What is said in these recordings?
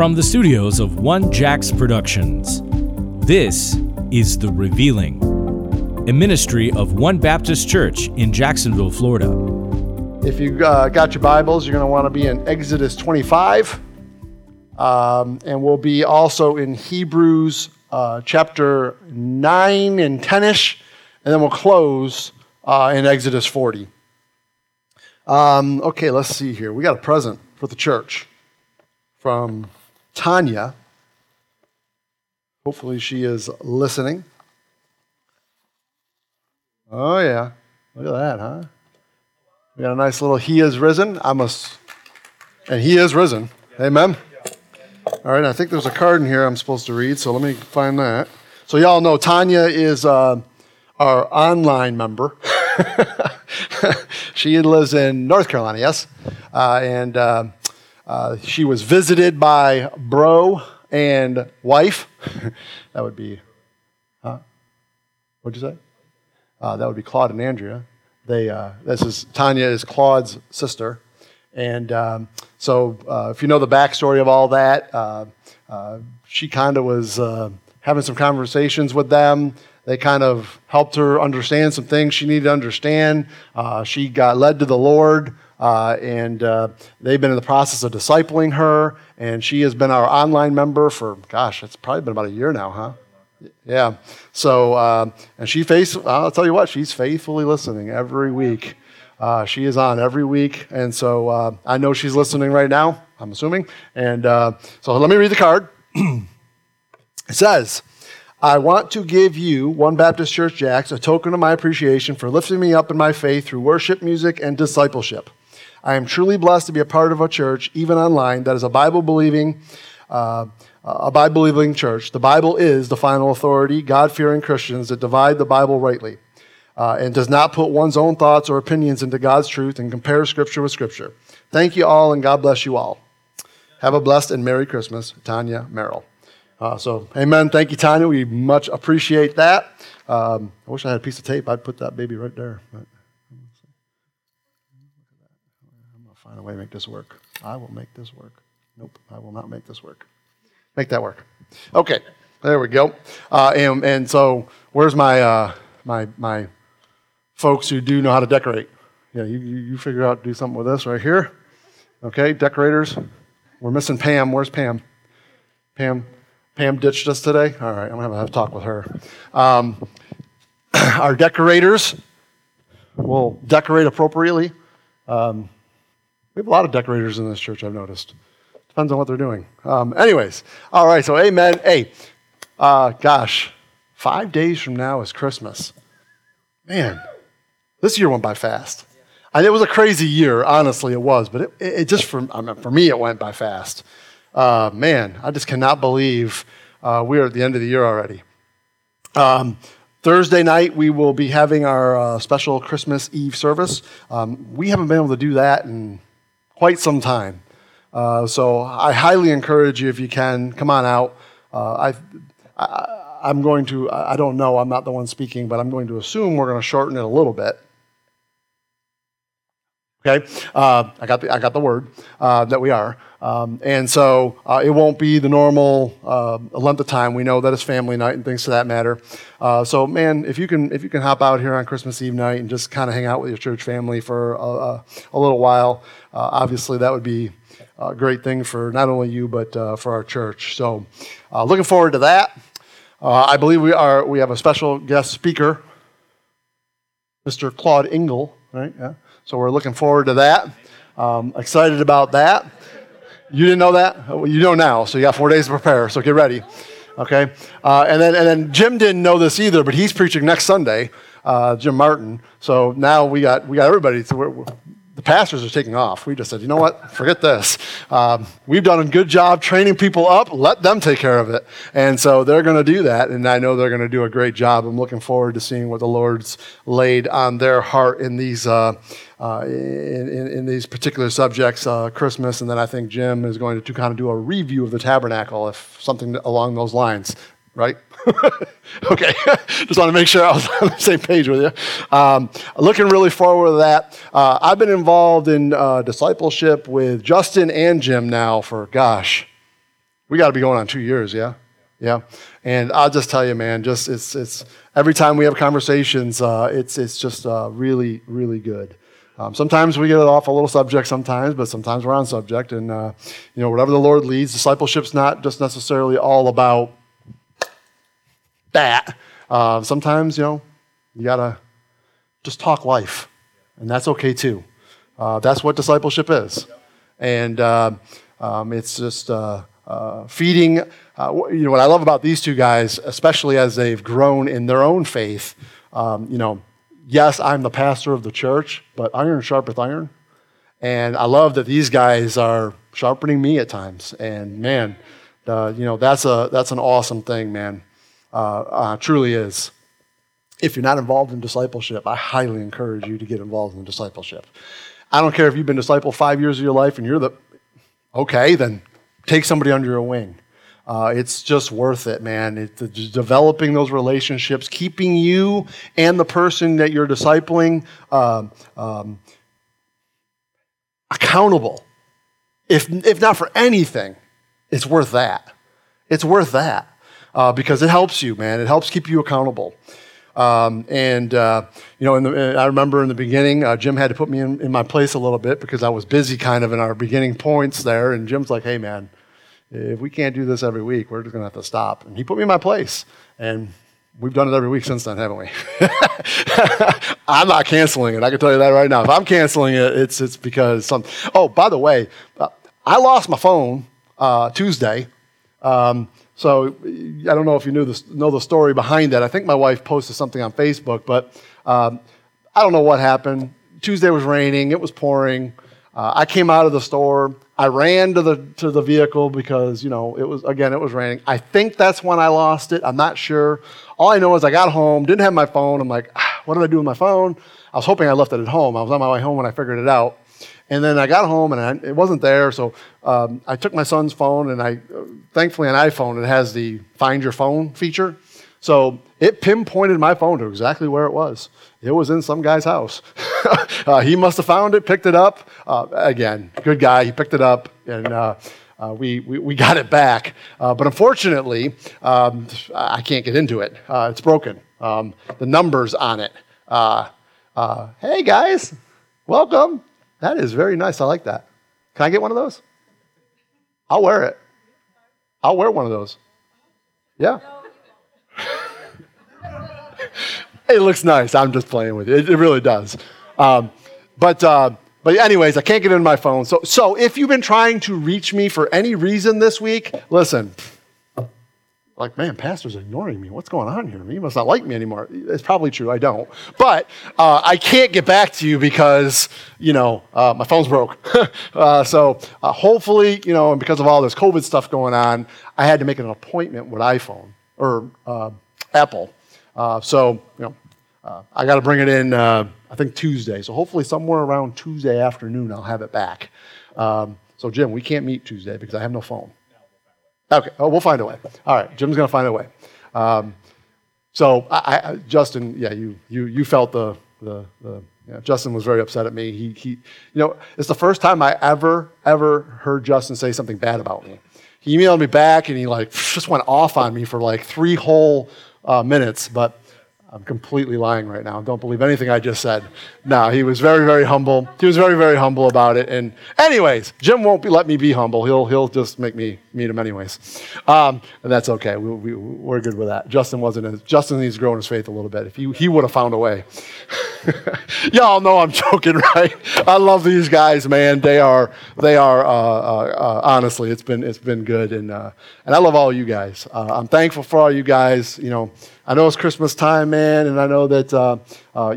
From the studios of One Jack's Productions, this is The Revealing, a ministry of One Baptist Church in Jacksonville, Florida. If you got your Bibles, you're going to want to be in Exodus 25, and we'll be also in Hebrews chapter 9 and 10-ish, and then we'll close in Exodus 40. Okay, let's see here. We got a present for the church from Tanya. Hopefully she is listening. Oh, yeah. Look at that, huh? We got a nice little He Is Risen. And He is risen. Amen. All right, I think there's a card in here I'm supposed to read, so let me find that. So y'all know Tanya is our online member. She lives in North Carolina, yes? And she was visited by bro and wife. That would be, huh? What'd you say? That would be Claude and Andrea. Tanya is Claude's sister. And so if you know the backstory of all that, she kind of was having some conversations with them. They kind of helped her understand some things she needed to understand. She got led to the Lord, and they've been in the process of discipling her, and she has been our online member for, gosh, it's probably been about a year now, huh? Yeah. So, and I'll tell you what, she's faithfully listening every week. She is on every week, and so I know she's listening right now, I'm assuming. And so let me read the card. It says, I want to give you, One Baptist Church Jax, a token of my appreciation for lifting me up in my faith through worship, music, and discipleship. I am truly blessed to be a part of a church, even online, that is a Bible-believing church. The Bible is the final authority, God-fearing Christians that divide the Bible rightly and does not put one's own thoughts or opinions into God's truth and compare Scripture with Scripture. Thank you all, and God bless you all. Have a blessed and Merry Christmas, Tanya Merrill. So, amen. Thank you, Tanya. We much appreciate that. I wish I had a piece of tape. I'd put that baby right there. But I'm going to find a way to make this work. I will make this work. Nope, I will not make this work. Make that work. Okay, there we go. And so, where's my my folks who do know how to decorate? Yeah, you figure out to do something with this right here. Okay, decorators. We're missing Pam. Where's Pam? Pam ditched us today? All right, I'm going to have a talk with her. Our decorators will decorate appropriately. We have a lot of decorators in this church, I've noticed. Depends on what they're doing. Anyways, all right, so amen. Hey, gosh, 5 days from now is Christmas. Man, this year went by fast. And it was a crazy year, honestly it was, but it just, for me, it went by fast. Man, I just cannot believe we are at the end of the year already. Thursday night, we will be having our special Christmas Eve service. We haven't been able to do that in quite some time. So I highly encourage you, if you can, come on out. I don't know, I'm not the one speaking, but I'm going to assume we're going to shorten it a little bit. Okay, I got the word that we are, and so it won't be the normal length of time. We know that it's family night and things to that matter. So, man, if you can hop out here on Christmas Eve night and just kind of hang out with your church family for a little while, obviously that would be a great thing for not only you but for our church. So, looking forward to that. I believe we have a special guest speaker, Mr. Claude Engel, right? Yeah. So we're looking forward to that. Excited about that. You didn't know that? You know now, so you got 4 days to prepare, so get ready. Okay? And then Jim didn't know this either, but he's preaching next Sunday, Jim Martin. So now we got everybody. So the pastors are taking off. We just said, you know what? Forget this. We've done a good job training people up. Let them take care of it. And so they're going to do that, and I know they're going to do a great job. I'm looking forward to seeing what the Lord's laid on their heart in these in these particular subjects, Christmas. And then I think Jim is going to kind of do a review of the tabernacle, if something along those lines, right? Okay, just want to make sure I was on the same page with you. Looking really forward to that. I've been involved in discipleship with Justin and Jim now for, gosh, We got to be going on 2 years, yeah? Yeah. And I'll just tell you, man, just it's every time we have conversations, it's just really, really good. Sometimes we get off a little subject sometimes, but sometimes we're on subject. And, you know, whatever the Lord leads, discipleship's not just necessarily all about that. Sometimes, you know, you got to just talk life, and that's okay too. That's what discipleship is. And it's just feeding. You know, what I love about these two guys, especially as they've grown in their own faith, you know, yes, I'm the pastor of the church, but iron sharpeth iron. And I love that these guys are sharpening me at times. And man, you know, that's an awesome thing, man. Truly is. If you're not involved in discipleship, I highly encourage you to get involved in discipleship. I don't care if you've been discipled 5 years of your life and you're okay, then take somebody under your wing. It's just worth it, man. Developing those relationships, keeping you and the person that you're discipling accountable. If not for anything, it's worth that. It's worth that because it helps you, man. It helps keep you accountable. You know, I remember in the beginning, Jim had to put me in my place a little bit because I was busy kind of in our beginning points there. And Jim's like, hey, man, if we can't do this every week, we're just going to have to stop. And he put me in my place. And we've done it every week since then, haven't we? I'm not canceling it. I can tell you that right now. If I'm canceling it, it's because something. Oh, by the way, I lost my phone Tuesday. So I don't know if you know the story behind that. I think my wife posted something on Facebook, but I don't know what happened. Tuesday was raining. It was pouring. I came out of the store. I ran to the vehicle because, you know, it was raining. I think that's when I lost it. I'm not sure. All I know is I got home, didn't have my phone. I'm like, what did I do with my phone? I was hoping I left it at home. I was on my way home when I figured it out. And then I got home, and it wasn't there, so I took my son's phone, and thankfully an iPhone, it has the Find Your Phone feature. So it pinpointed my phone to exactly where it was. It was in some guy's house. He must have found it, picked it up. Again, good guy. He picked it up, and we got it back. But unfortunately, I can't get into it. It's broken. The number's on it. Hey, guys. Welcome. That is very nice. I like that. Can I get one of those? I'll wear it. I'll wear one of those. Yeah. It looks nice. I'm just playing with you. It really does. But anyways, I can't get into my phone. So if you've been trying to reach me for any reason this week, listen. Like, man, pastor's ignoring me. What's going on here? He must not like me anymore. It's probably true. I don't. But I can't get back to you because, you know, my phone's broke. So hopefully, you know, and because of all this COVID stuff going on, I had to make an appointment with iPhone or Apple. So, you know, I got to bring it in, I think, Tuesday. So hopefully somewhere around Tuesday afternoon, I'll have it back. So, Jim, we can't meet Tuesday because I have no phone. Okay, oh, we'll find a way. All right, Jim's going to find a way. So, Justin, yeah, you felt the you know, Justin was very upset at me. He, you know, it's the first time I ever heard Justin say something bad about me. He emailed me back, and he like just went off on me for like three whole minutes. But I'm completely lying right now. Don't believe anything I just said. No, he was very, very humble. He was very, very humble about it. And anyways, Jim won't let me be humble. He'll just make me meet him anyways. And that's okay. We're good with that. Justin needs to grow in his faith a little bit. If he would have found a way. Y'all know I'm joking, right? I love these guys, man. They are honestly, it's been good. And I love all you guys. I'm thankful for all you guys. You know, I know it's Christmas time, man, and I know that,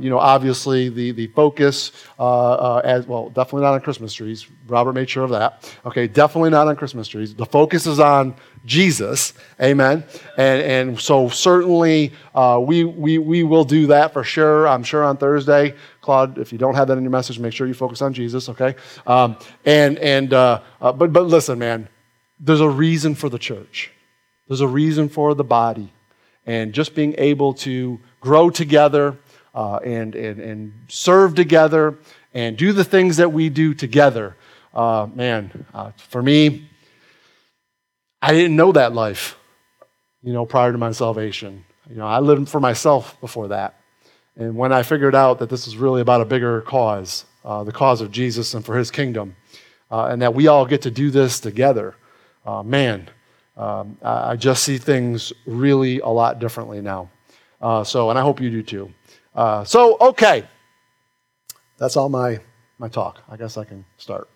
you know, obviously the focus, as well, definitely not on Christmas trees. Robert made sure of that. Okay, definitely not on Christmas trees. The focus is on Jesus, amen. And so certainly we will do that for sure. I'm sure on Thursday, Claude, if you don't have that in your message, make sure you focus on Jesus, okay? But listen, man, there's a reason for the church. There's a reason for the body. And just being able to grow together and serve together and do the things that we do together. For me, I didn't know that life, prior to my salvation. I lived for myself before that. And when I figured out that this was really about a bigger cause, the cause of Jesus and for his kingdom, and that we all get to do this together, I just see things really a lot differently now. And I hope you do too. Okay. That's all my talk. I guess I can start.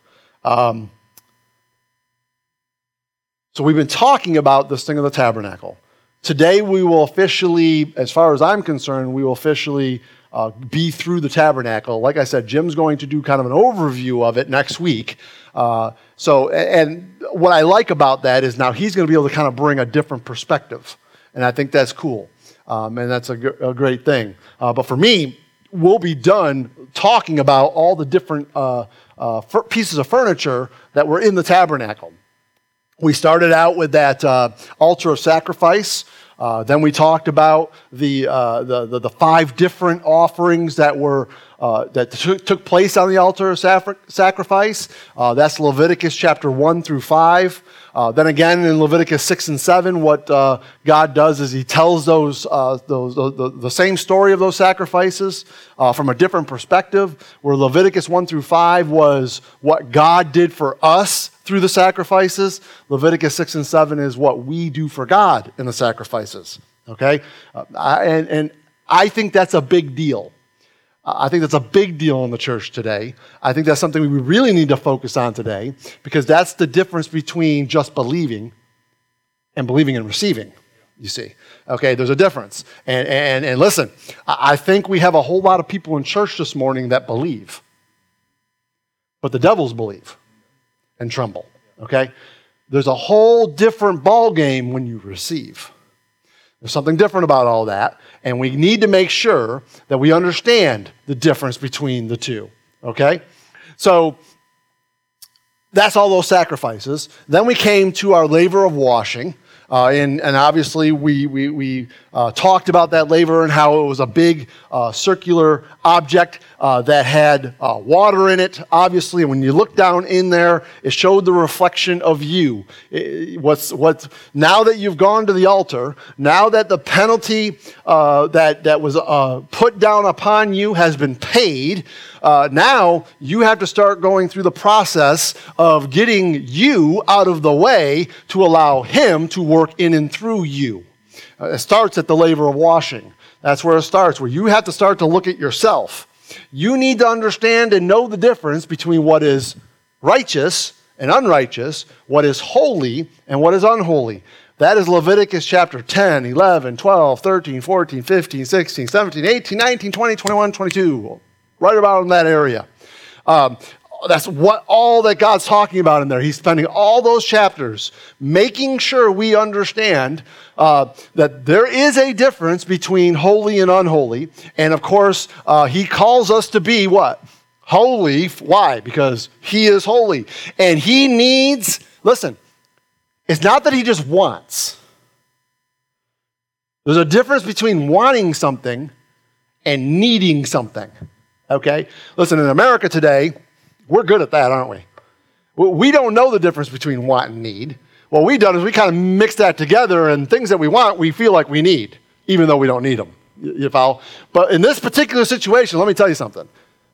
So we've been talking about this thing of the tabernacle. Today we will officially, as far as I'm concerned, be through the tabernacle. Like I said, Jim's going to do kind of an overview of it next week. And what I like about that is now he's going to be able to kind of bring a different perspective. And I think that's cool. And that's a great thing. But for me, we'll be done talking about all the different pieces of furniture that were in the tabernacle. We started out with that altar of sacrifice. Then we talked about the five different offerings that were took place on the altar of sacrifice. That's Leviticus chapter 1-5. Then again in Leviticus 6 and 7, what God does is He tells the same story of those sacrifices from a different perspective. Where Leviticus 1-5 was what God did for us through the sacrifices. Leviticus 6 and 7 is what we do for God in the sacrifices, okay? And I think that's a big deal. I think that's a big deal in the church today. I think that's something we really need to focus on today, because that's the difference between just believing and believing and receiving, you see. Okay, there's a difference. And listen, I think we have a whole lot of people in church this morning that believe, but the devils believe and tremble, okay? There's a whole different ball game when you receive. There's something different about all that, and we need to make sure that we understand the difference between the two, okay? So that's all those sacrifices. Then we came to our laver of washing, and obviously we talked about that laver and how it was a big circular object that had water in it. Obviously, when you look down in there, it showed the reflection of you. Now that you've gone to the altar, now that the penalty that was put down upon you has been paid, now you have to start going through the process of getting you out of the way to allow him to work in and through you. It starts at the laver of washing. That's where it starts, where you have to start to look at yourself. You need to understand and know the difference between what is righteous and unrighteous, what is holy and what is unholy. That is Leviticus chapter 10, 11, 12, 13, 14, 15, 16, 17, 18, 19, 20, 21, 22. Right about in that area. That's what all that God's talking about in there. He's spending all those chapters making sure we understand that there is a difference between holy and unholy. And of course, he calls us to be what? Holy. Why? Because he is holy. And he needs, listen, it's not that he just wants. There's a difference between wanting something and needing something, okay? Listen, in America today, we're good at that, aren't we? We don't know the difference between want and need. What we've done is we kind of mix that together, and things that we want, we feel like we need, even though we don't need them. You follow? But in this particular situation, let me tell you something.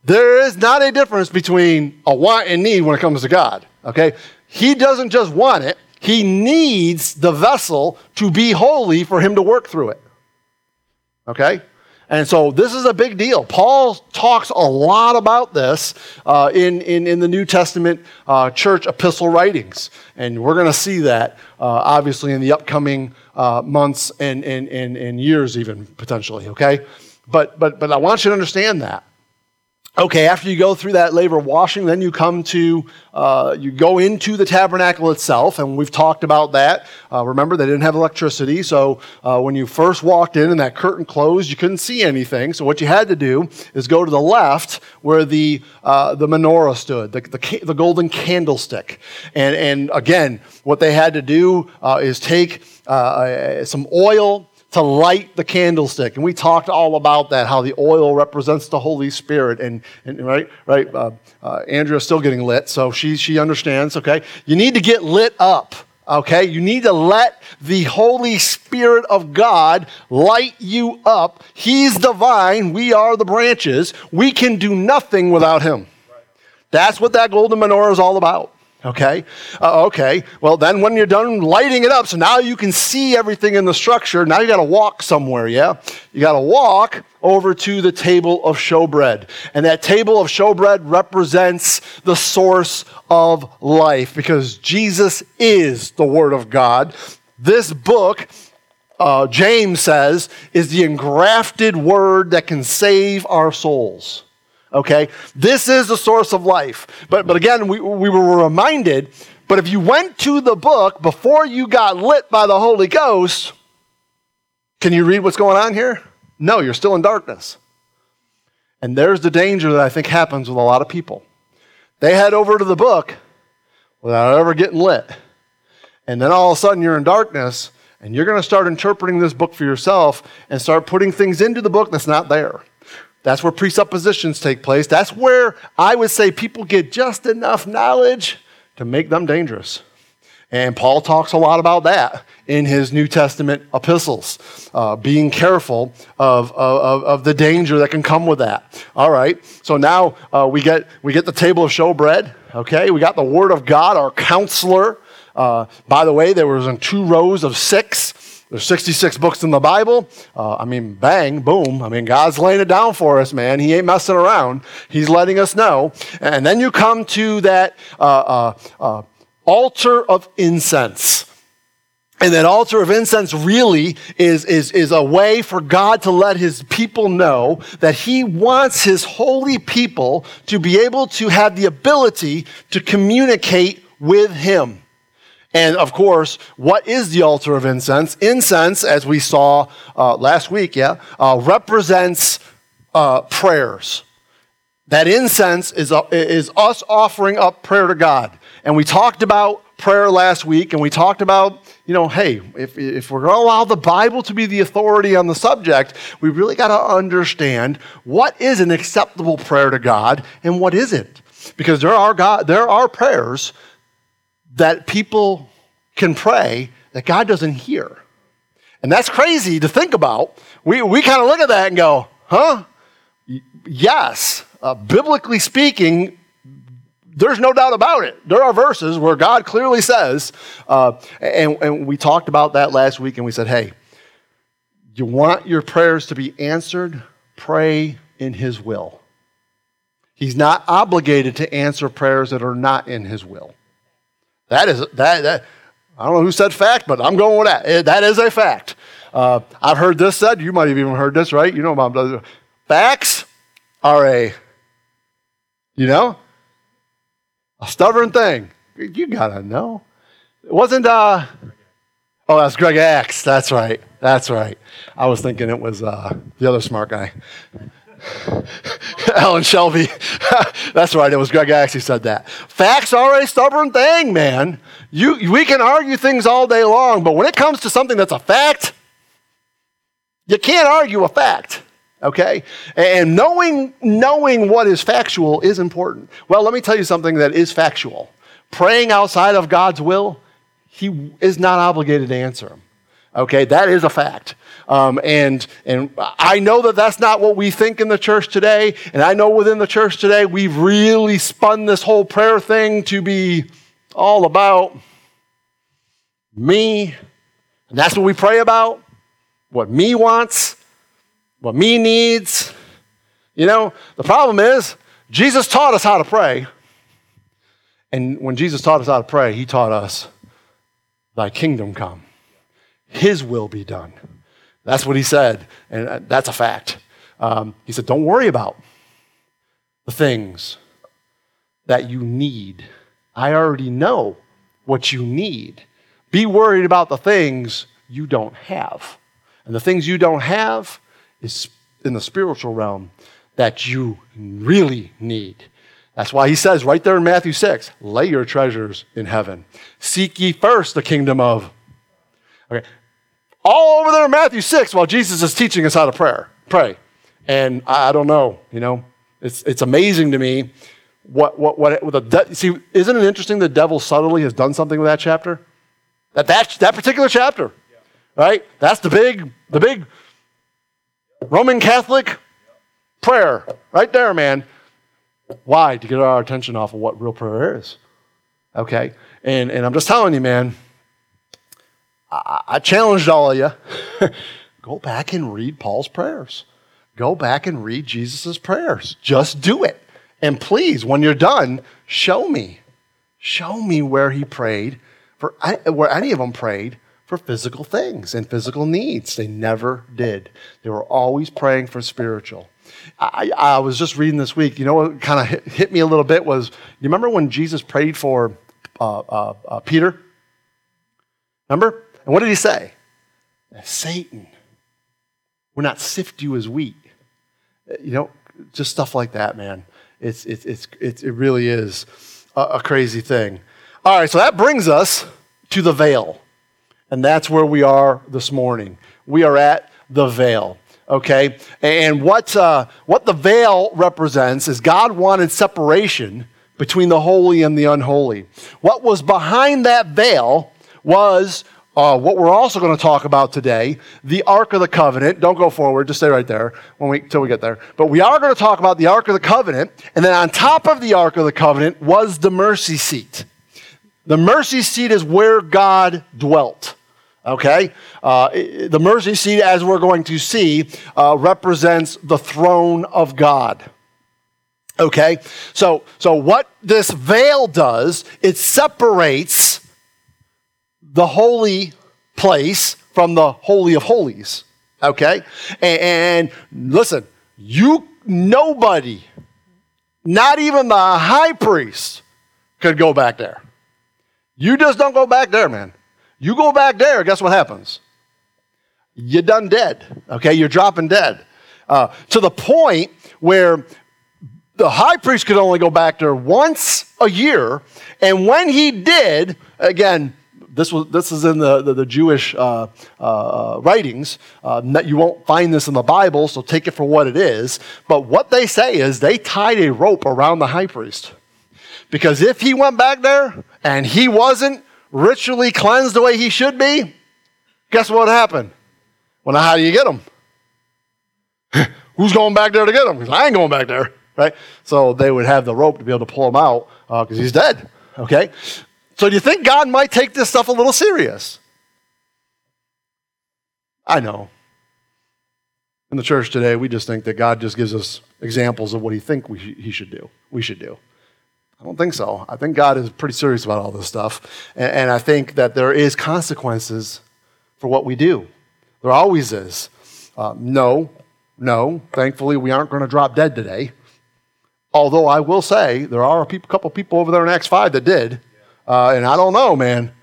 There is not a difference between a want and need when it comes to God, okay? He doesn't just want it. He needs the vessel to be holy for him to work through it, okay? And so this is a big deal. Paul talks a lot about this in the New Testament church epistle writings. And we're going to see that, obviously, in the upcoming months and years even, potentially, okay? But I want you to understand that. Okay, after you go through that laver washing, then you go into the tabernacle itself, and we've talked about that. Remember, they didn't have electricity, so when you first walked in and that curtain closed, you couldn't see anything. So what you had to do is go to the left where the menorah stood, the golden candlestick. And again, what they had to do is take some oil to light the candlestick. And we talked all about that, how the oil represents the Holy Spirit. And right, Andrea's still getting lit, so she understands, okay? You need to get lit up, Okay, you need to let the Holy Spirit of God light you up. He's the vine, we are the branches. We can do nothing without him. That's what that golden menorah is all about. Okay, well then when you're done lighting it up, so now you can see everything in the structure, now you gotta walk somewhere, yeah? You gotta walk over to the table of showbread. And that table of showbread represents the source of life because Jesus is the Word of God. This book, James says, is the engrafted Word that can save our souls. Okay, this is the source of life. But again, we were reminded, but if you went to the book before you got lit by the Holy Ghost, can you read what's going on here? No, you're still in darkness. And there's the danger that I think happens with a lot of people. They head over to the book without ever getting lit. And then all of a sudden you're in darkness and you're going to start interpreting this book for yourself and start putting things into the book that's not there. That's where presuppositions take place. That's where I would say people get just enough knowledge to make them dangerous. And Paul talks a lot about that in his New Testament epistles, being careful of the danger that can come with that. All right, so now we get the table of showbread, okay? We got the Word of God, our counselor. By the way, there was in 2 rows of 6. There's 66 books in the Bible. Bang, boom. God's laying it down for us, man. He ain't messing around. He's letting us know. And then you come to that altar of incense. And that altar of incense really is a way for God to let his people know that he wants his holy people to be able to have the ability to communicate with him. And of course, what is the altar of incense? Incense, as we saw last week, represents prayers. That incense is us offering up prayer to God. And we talked about prayer last week, and we talked about, hey, if we're going to allow the Bible to be the authority on the subject, we really got to understand what is an acceptable prayer to God and what isn't. Because there are prayers that people can pray that God doesn't hear. And that's crazy to think about. We kind of look at that and go, huh? Yes, biblically speaking, there's no doubt about it. There are verses where God clearly says, and we talked about that last week and we said, hey, you want your prayers to be answered? Pray in his will. He's not obligated to answer prayers that are not in his will. That is, I don't know who said fact, but I'm going with that. That is a fact. I've heard this said. You might have even heard this, right? Facts are a stubborn thing. You gotta know. It wasn't, that's Greg Axe. That's right. I was thinking it was the other smart guy. Alan Shelby. That's right, it was Greg Axe who said that. Facts are a stubborn thing, man. We can argue things all day long, but when it comes to something that's a fact, you can't argue a fact, okay? And knowing what is factual is important. Well, let me tell you something that is factual. Praying outside of God's will, he is not obligated to answer them. Okay, that is a fact. And I know that that's not what we think in the church today, and I know within the church today we've really spun this whole prayer thing to be all about me, and that's what we pray about, what me wants, what me needs. The problem is Jesus taught us how to pray, and when Jesus taught us how to pray, he taught us, thy kingdom come, his will be done. That's what he said, and that's a fact. He said, don't worry about the things that you need. I already know what you need. Be worried about the things you don't have. And the things you don't have is in the spiritual realm that you really need. That's why he says right there in Matthew 6, lay your treasures in heaven. Seek ye first the kingdom of... Okay. All over there in Matthew 6 while Jesus is teaching us how to pray. And I don't know, it's amazing to me what see, isn't it interesting the devil subtly has done something with that chapter? That particular chapter, right? That's the big Roman Catholic prayer right there, man. Why? To get our attention off of what real prayer is. Okay? And I'm just telling you, man, I challenged all of you, go back and read Paul's prayers. Go back and read Jesus' prayers. Just do it. And please, when you're done, show me. Show me where he prayed, where any of them prayed for physical things and physical needs. They never did. They were always praying for spiritual. I was just reading this week, you know what kind of hit me a little bit was, you remember when Jesus prayed for Peter? Remember? And what did he say? Satan, we're not sift you as wheat. You know, just stuff like that, man. It really is a crazy thing. All right, so that brings us to the veil. And that's where we are this morning. We are at the veil. Okay, and what the veil represents is God wanted separation between the holy and the unholy. What was behind that veil was what we're also going to talk about today, the Ark of the Covenant. Don't go forward, just stay right there till we get there. But we are going to talk about the Ark of the Covenant, and then on top of the Ark of the Covenant was the mercy seat. The mercy seat is where God dwelt. Okay, the mercy seat, as we're going to see, represents the throne of God. Okay, so what this veil does, it separates the holy place from the holy of holies. Okay, and listen, nobody, not even the high priest, could go back there. You just don't go back there, man. You go back there, guess what happens? You're done dead, okay? You're dropping dead. To the point where the high priest could only go back there once a year, and when he did, again, this is in the Jewish writings. You won't find this in the Bible, so take it for what it is. But what they say is they tied a rope around the high priest. Because if he went back there and he wasn't ritually cleansed the way he should be, guess what happened? Well, now how do you get him? Who's going back there to get him? Because I ain't going back there, right? So they would have the rope to be able to pull him out because he's dead, okay? So do you think God might take this stuff a little serious? I know. In the church today, we just think that God just gives us examples of what he thinks we should do. I don't think so. I think God is pretty serious about all this stuff. And I think that there is consequences for what we do. There always is. No. Thankfully, we aren't going to drop dead today. Although I will say there are a couple people over there in Acts 5 that did. And I don't know, man.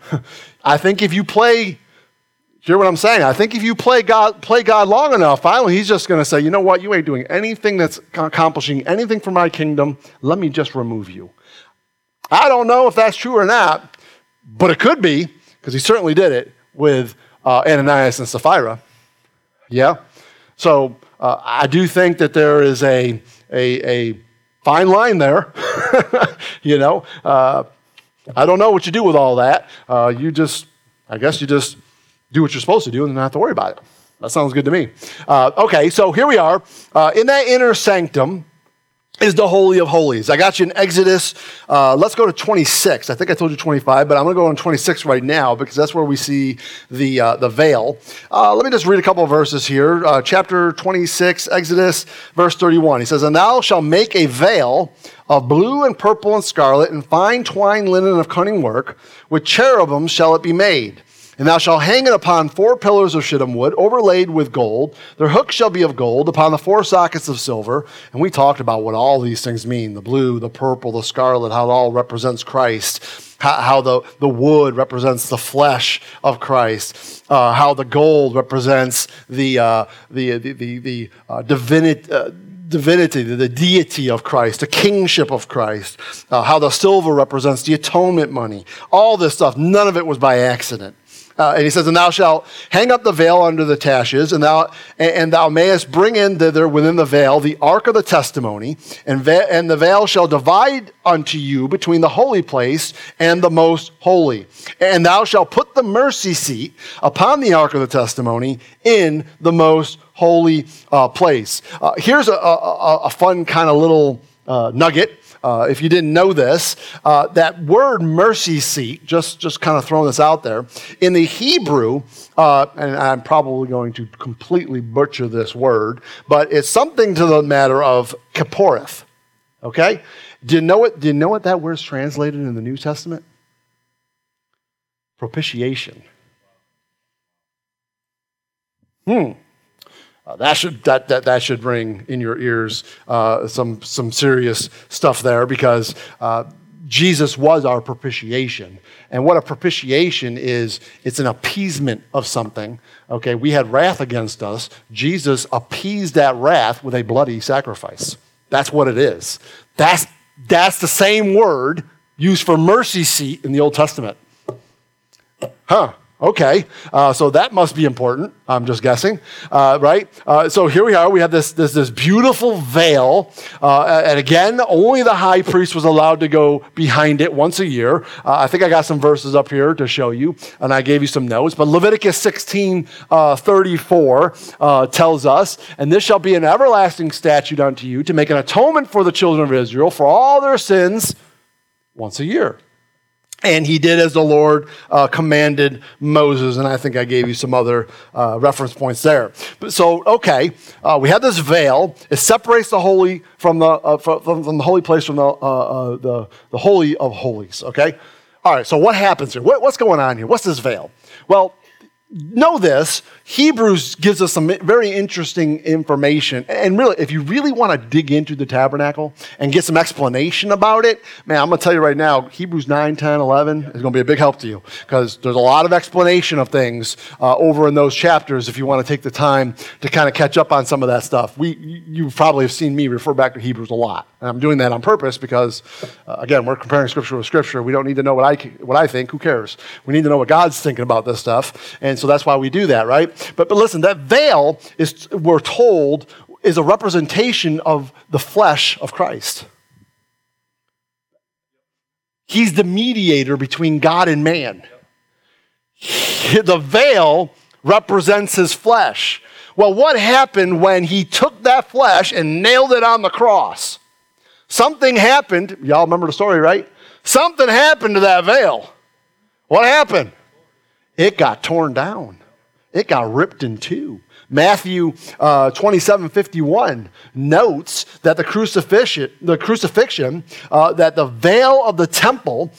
I think if you hear what I'm saying? I think if you play God long enough, finally he's just going to say, you know what? You ain't doing anything that's accomplishing anything for my kingdom. Let me just remove you. I don't know if that's true or not, but it could be, because he certainly did it with Ananias and Sapphira. Yeah? So I do think that there is a fine line there. You know? I don't know what you do with all that. I guess you just do what you're supposed to do and not have to worry about it. That sounds good to me. Okay, so here we are. In that inner sanctum is the Holy of Holies. I got you in Exodus. Let's go to 26. I think I told you 25, but I'm going to go on 26 right now because that's where we see the veil. Let me just read a couple of verses here. Chapter 26, Exodus, verse 31. He says, "And thou shalt make a veil of blue and purple and scarlet and fine twined linen of cunning work. With cherubim shall it be made. And thou shalt hang it upon 4 pillars of shittim wood, overlaid with gold. Their hooks shall be of gold, upon the 4 sockets of silver." And we talked about what all these things mean, the blue, the purple, the scarlet, how it all represents Christ, how the wood represents the flesh of Christ, how the gold represents the divinity, the deity of Christ, the kingship of Christ, how the silver represents the atonement money. All this stuff, none of it was by accident. And he says, and thou shalt hang up the veil under the tashes, and thou mayest bring in thither within the veil the ark of the testimony, and the veil shall divide unto you between the holy place and the most holy. And thou shalt put the mercy seat upon the ark of the testimony in the most holy place. Here's a fun kind of little nugget. If you didn't know this, that word mercy seat, just kind of throwing this out there, in the Hebrew, and I'm probably going to completely butcher this word, but it's something to the matter of kipporeth, okay? Do you know what that word's translated in the New Testament? Propitiation. That should ring in your ears some serious stuff there, because Jesus was our propitiation. And what a propitiation is, it's an appeasement of something. Okay, we had wrath against us. Jesus appeased that wrath with a bloody sacrifice. That's what it is. That's the same word used for mercy seat in the Old Testament. Huh. Okay, so that must be important. I'm just guessing, right? So here we are. We have this beautiful veil, and again, only the high priest was allowed to go behind it once a year. I think I got some verses up here to show you, and I gave you some notes. But Leviticus 16:34 tells us, and this shall be an everlasting statute unto you, to make an atonement for the children of Israel for all their sins once a year. And he did as the Lord commanded Moses, and I think I gave you some other reference points there. So we have this veil. It separates the holy from the holy place, from the holy of holies. Okay, all right. So what happens here? What's going on here? What's this veil? Well, know this: Hebrews gives us some very interesting information. And really, if you really want to dig into the tabernacle and get some explanation about it, man, I'm going to tell you right now, Hebrews 9, 10, 11 is going to be a big help to you, because there's a lot of explanation of things over in those chapters if you want to take the time to kind of catch up on some of that stuff. You probably have seen me refer back to Hebrews a lot. And I'm doing that on purpose because, again, we're comparing Scripture with Scripture. We don't need to know what I think. Who cares? We need to know what God's thinking about this stuff. And so that's why we do that, right? But listen, that veil is, we're told, is a representation of the flesh of Christ. He's the mediator between God and man. The veil represents his flesh. Well, what happened when he took that flesh and nailed it on the cross? Something happened. Y'all remember the story, right? Something happened to that veil. What happened? It got torn down. It got ripped in two. Matthew 27:51 notes that the crucifixion, that the veil of the temple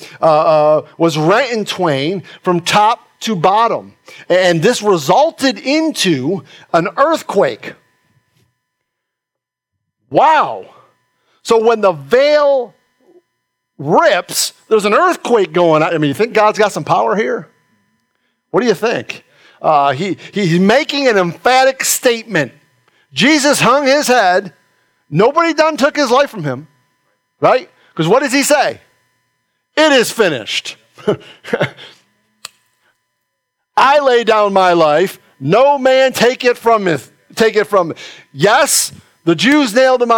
was rent in twain from top to bottom. And this resulted into an earthquake. Wow. So when the veil rips, there's an earthquake going on. I mean, you think God's got some power here? What do you think? He's making an emphatic statement. Jesus hung his head. Nobody done took his life from him, right? Because what does he say? It is finished. I lay down my life. No man take it from me. Yes, the Jews nailed him.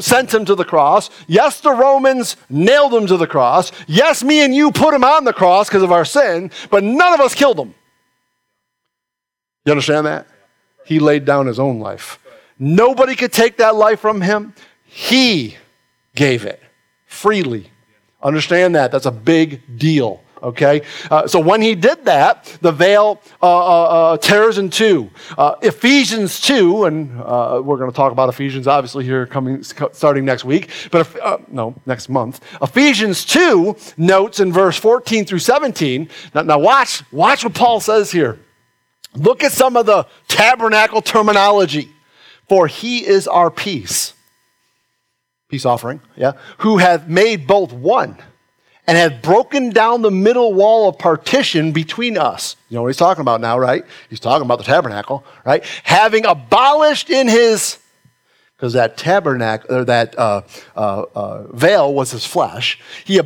Sent him to the cross. Yes, the Romans nailed him to the cross. Yes, me and you put him on the cross because of our sin, but none of us killed him. You understand that? He laid down his own life. Nobody could take that life from him. He gave it freely. Understand that? That's a big deal, okay? So when he did that, the veil tears in two. Ephesians 2, and we're going to talk about Ephesians, obviously, here starting next week, next month. Ephesians 2 notes in verse 14 through 17. Now watch what Paul says here. Look at some of the tabernacle terminology. For he is our peace offering, yeah, who hath made both one and hath broken down the middle wall of partition between us. You know what he's talking about now, right? He's talking about the tabernacle, right? Having abolished in his, because that tabernacle or that veil was his flesh. He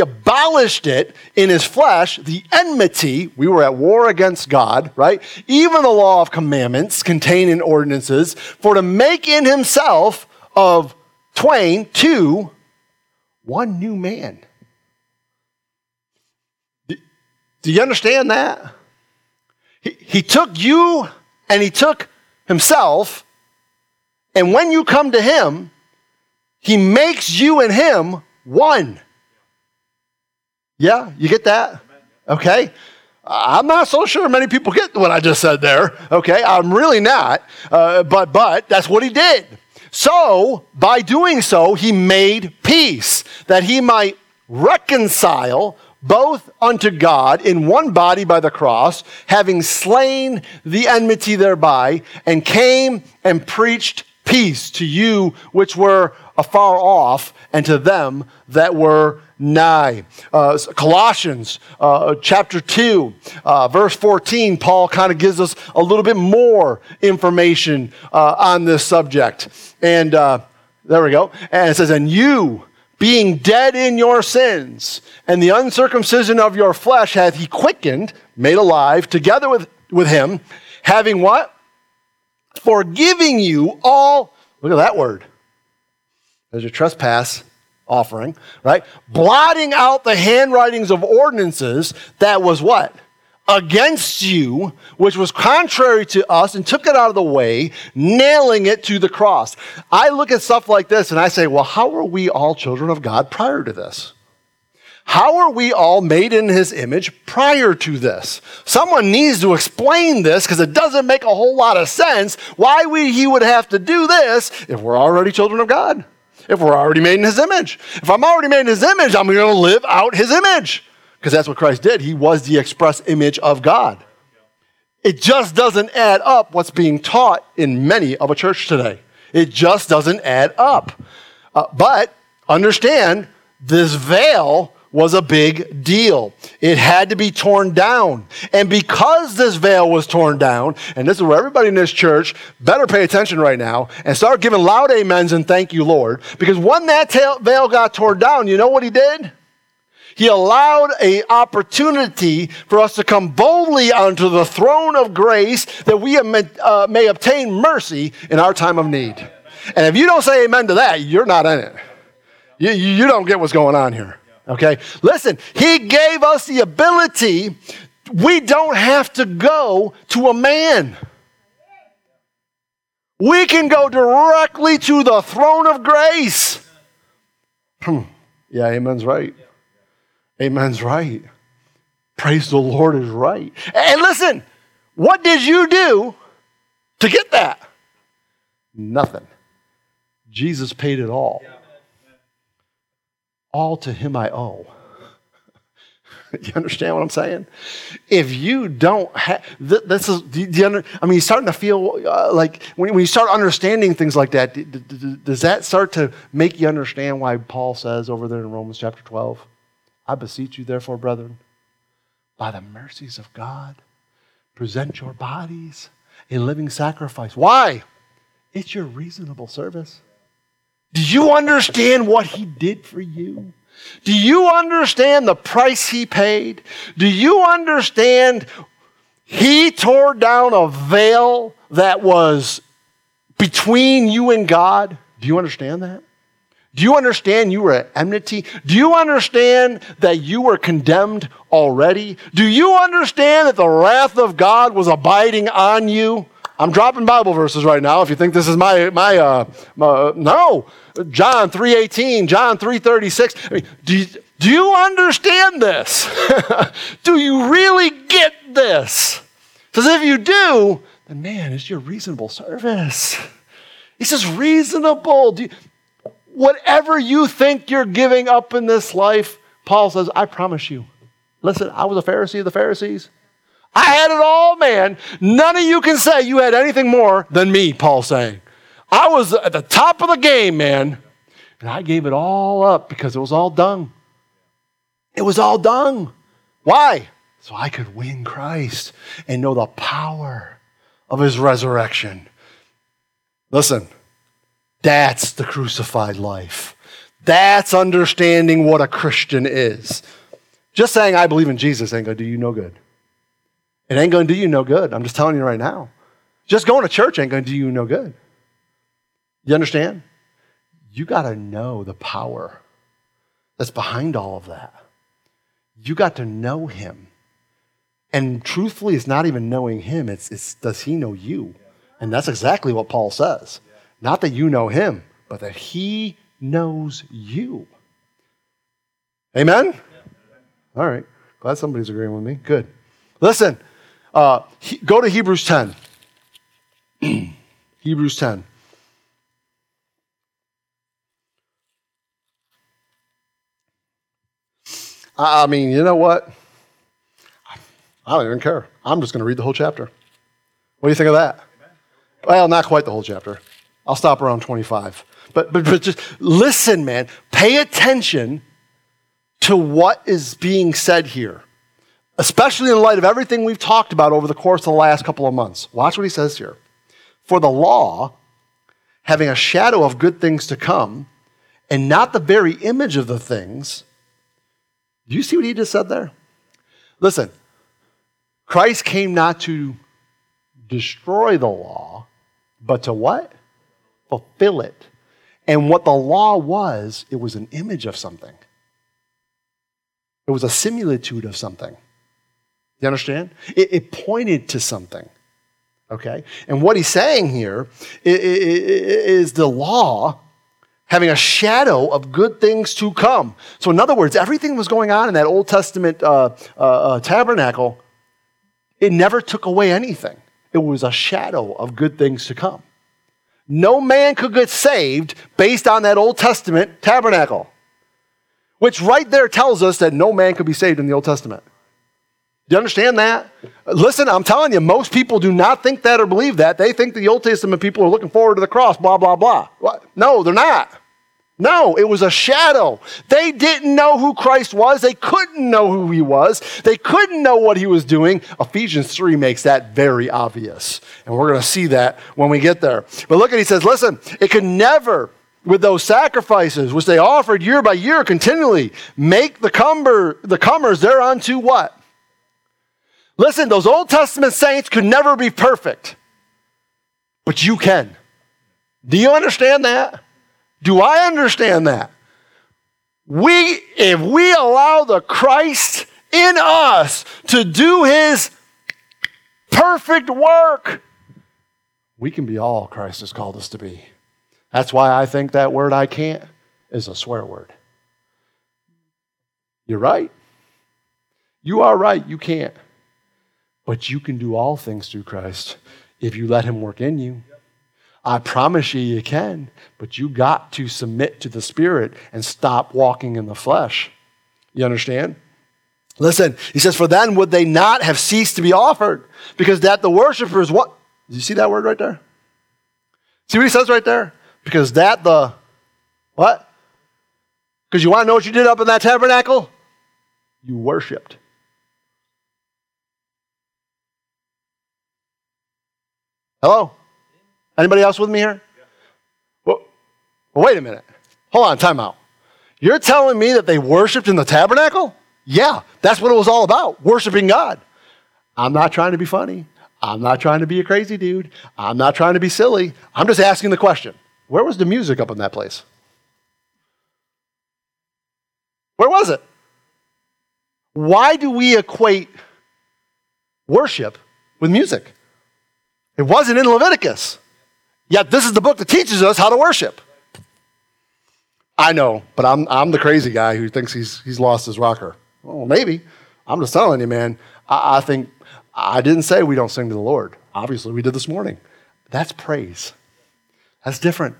abolished it in his flesh, the enmity. We were at war against God, right? Even the law of commandments contained in ordinances, for to make in himself of twain two one new man. Do you understand that? He took you and he took himself, and when you come to him, he makes you and him one. Yeah, you get that? Okay. I'm not so sure many people get what I just said there. Okay, I'm really not. But that's what he did. So by doing so, he made peace, that he might reconcile both unto God in one body by the cross, having slain the enmity thereby, and came and preached peace to you which were afar off, and to them that were nigh. Colossians chapter 2, verse 14, Paul kind of gives us a little bit more information on this subject. And there we go. And it says, and you, being dead in your sins, and the uncircumcision of your flesh hath he quickened, made alive, together with him, having what? Forgiving you all, look at that word. There's your trespass offering, right? Blotting out the handwritings of ordinances that was what? Against you, which was contrary to us, and took it out of the way, nailing it to the cross. I look at stuff like this and I say, well, how were we all children of God prior to this? How are we all made in his image prior to this? Someone needs to explain this, because it doesn't make a whole lot of sense why he would have to do this if we're already children of God, if we're already made in his image. If I'm already made in his image, I'm going to live out his image, because that's what Christ did. He was the express image of God. It just doesn't add up what's being taught in many of a church today. It just doesn't add up. But understand, this veil was a big deal. It had to be torn down. And because this veil was torn down, and this is where everybody in this church better pay attention right now and start giving loud amens and thank you, Lord, because when that veil got torn down, you know what he did? He allowed an opportunity for us to come boldly onto the throne of grace, that we may obtain mercy in our time of need. And if you don't say amen to that, you're not in it. You don't get what's going on here, okay? Listen, he gave us the ability. We don't have to go to a man. We can go directly to the throne of grace. Yeah, amen's right. Amen's right. Praise the Lord is right. And listen, what did you do to get that? Nothing. Jesus paid it all. All to him I owe. You understand what I'm saying? If you don't have, he's starting to feel like when you start understanding things like that, does that start to make you understand why Paul says over there in Romans chapter 12? I beseech you, therefore, brethren, by the mercies of God, present your bodies a living sacrifice. Why? It's your reasonable service. Do you understand what he did for you? Do you understand the price he paid? Do you understand he tore down a veil that was between you and God? Do you understand that? Do you understand you were at enmity? Do you understand that you were condemned already? Do you understand that the wrath of God was abiding on you? I'm dropping Bible verses right now if you think this is no. John 3:18, John 3:36. I mean, do you understand this? Do you really get this? Because if you do, then man, it's your reasonable service. He says reasonable. Whatever you think you're giving up in this life, Paul says, I promise you. Listen, I was a Pharisee of the Pharisees. I had it all, man. None of you can say you had anything more than me, Paul's saying. I was at the top of the game, man. And I gave it all up because it was all dung. It was all dung. Why? So I could win Christ and know the power of his resurrection. Listen, That's the crucified life. That's understanding what a Christian is. Just saying, I believe in Jesus, ain't gonna do you no good. It ain't gonna do you no good. I'm just telling you right now. Just going to church ain't gonna do you no good. You understand? You gotta know the power that's behind all of that. You got to know him. And truthfully, it's not even knowing him. It's does he know you? And that's exactly what Paul says. Not that you know him, but that he knows you. Amen? All right. Glad somebody's agreeing with me. Good. Listen, go to Hebrews 10. Hebrews 10. I mean, you know what? I don't even care. I'm just going to read the whole chapter. What do you think of that? Well, not quite the whole chapter. I'll stop around 25. But just listen, man. Pay attention to what is being said here, especially in light of everything we've talked about over the course of the last couple of months. Watch what he says here. For the law, having a shadow of good things to come, and not the very image of the things. Do you see what he just said there? Listen, Christ came not to destroy the law, but to what? Fulfill it. And what the law was, it was an image of something. It was a similitude of something. You understand? It pointed to something. Okay? And what he's saying here is the law having a shadow of good things to come. So in other words, everything was going on in that Old Testament tabernacle, it never took away anything. It was a shadow of good things to come. No man could get saved based on that Old Testament tabernacle, which right there tells us that no man could be saved in the Old Testament. Do you understand that? Listen, I'm telling you, most people do not think that or believe that. They think the Old Testament people are looking forward to the cross, blah, blah, blah. What? No, they're not. No, it was a shadow. They didn't know who Christ was. They couldn't know who he was. They couldn't know what he was doing. Ephesians 3 makes that very obvious. And we're going to see that when we get there. But look at, he says, listen, it could never, with those sacrifices which they offered year by year continually, make the comers thereunto what? Listen, those Old Testament saints could never be perfect, but you can. Do you understand that? Do I understand that? If we allow the Christ in us to do his perfect work, we can be all Christ has called us to be. That's why I think that word "I can't" is a swear word. You're right. You are right. You can't. But you can do all things through Christ if you let him work in you. I promise you, you can, but you got to submit to the Spirit and stop walking in the flesh. You understand? Listen, he says, for then would they not have ceased to be offered, because that the worshipers, what? Did you see that word right there? See what he says right there? Because that the, what? Because you want to know what you did up in that tabernacle? You worshiped. Hello? Anybody else with me here? Yeah. Well, wait a minute. Hold on, time out. You're telling me that they worshiped in the tabernacle? Yeah, that's what it was all about, worshiping God. I'm not trying to be funny. I'm not trying to be a crazy dude. I'm not trying to be silly. I'm just asking the question. Where was the music up in that place? Where was it? Why do we equate worship with music? It wasn't in Leviticus. Yet this is the book that teaches us how to worship. I know, but I'm the crazy guy who thinks he's lost his rocker. Well, maybe. I'm just telling you, man. I think, I didn't say we don't sing to the Lord. Obviously, we did this morning. That's praise. That's different.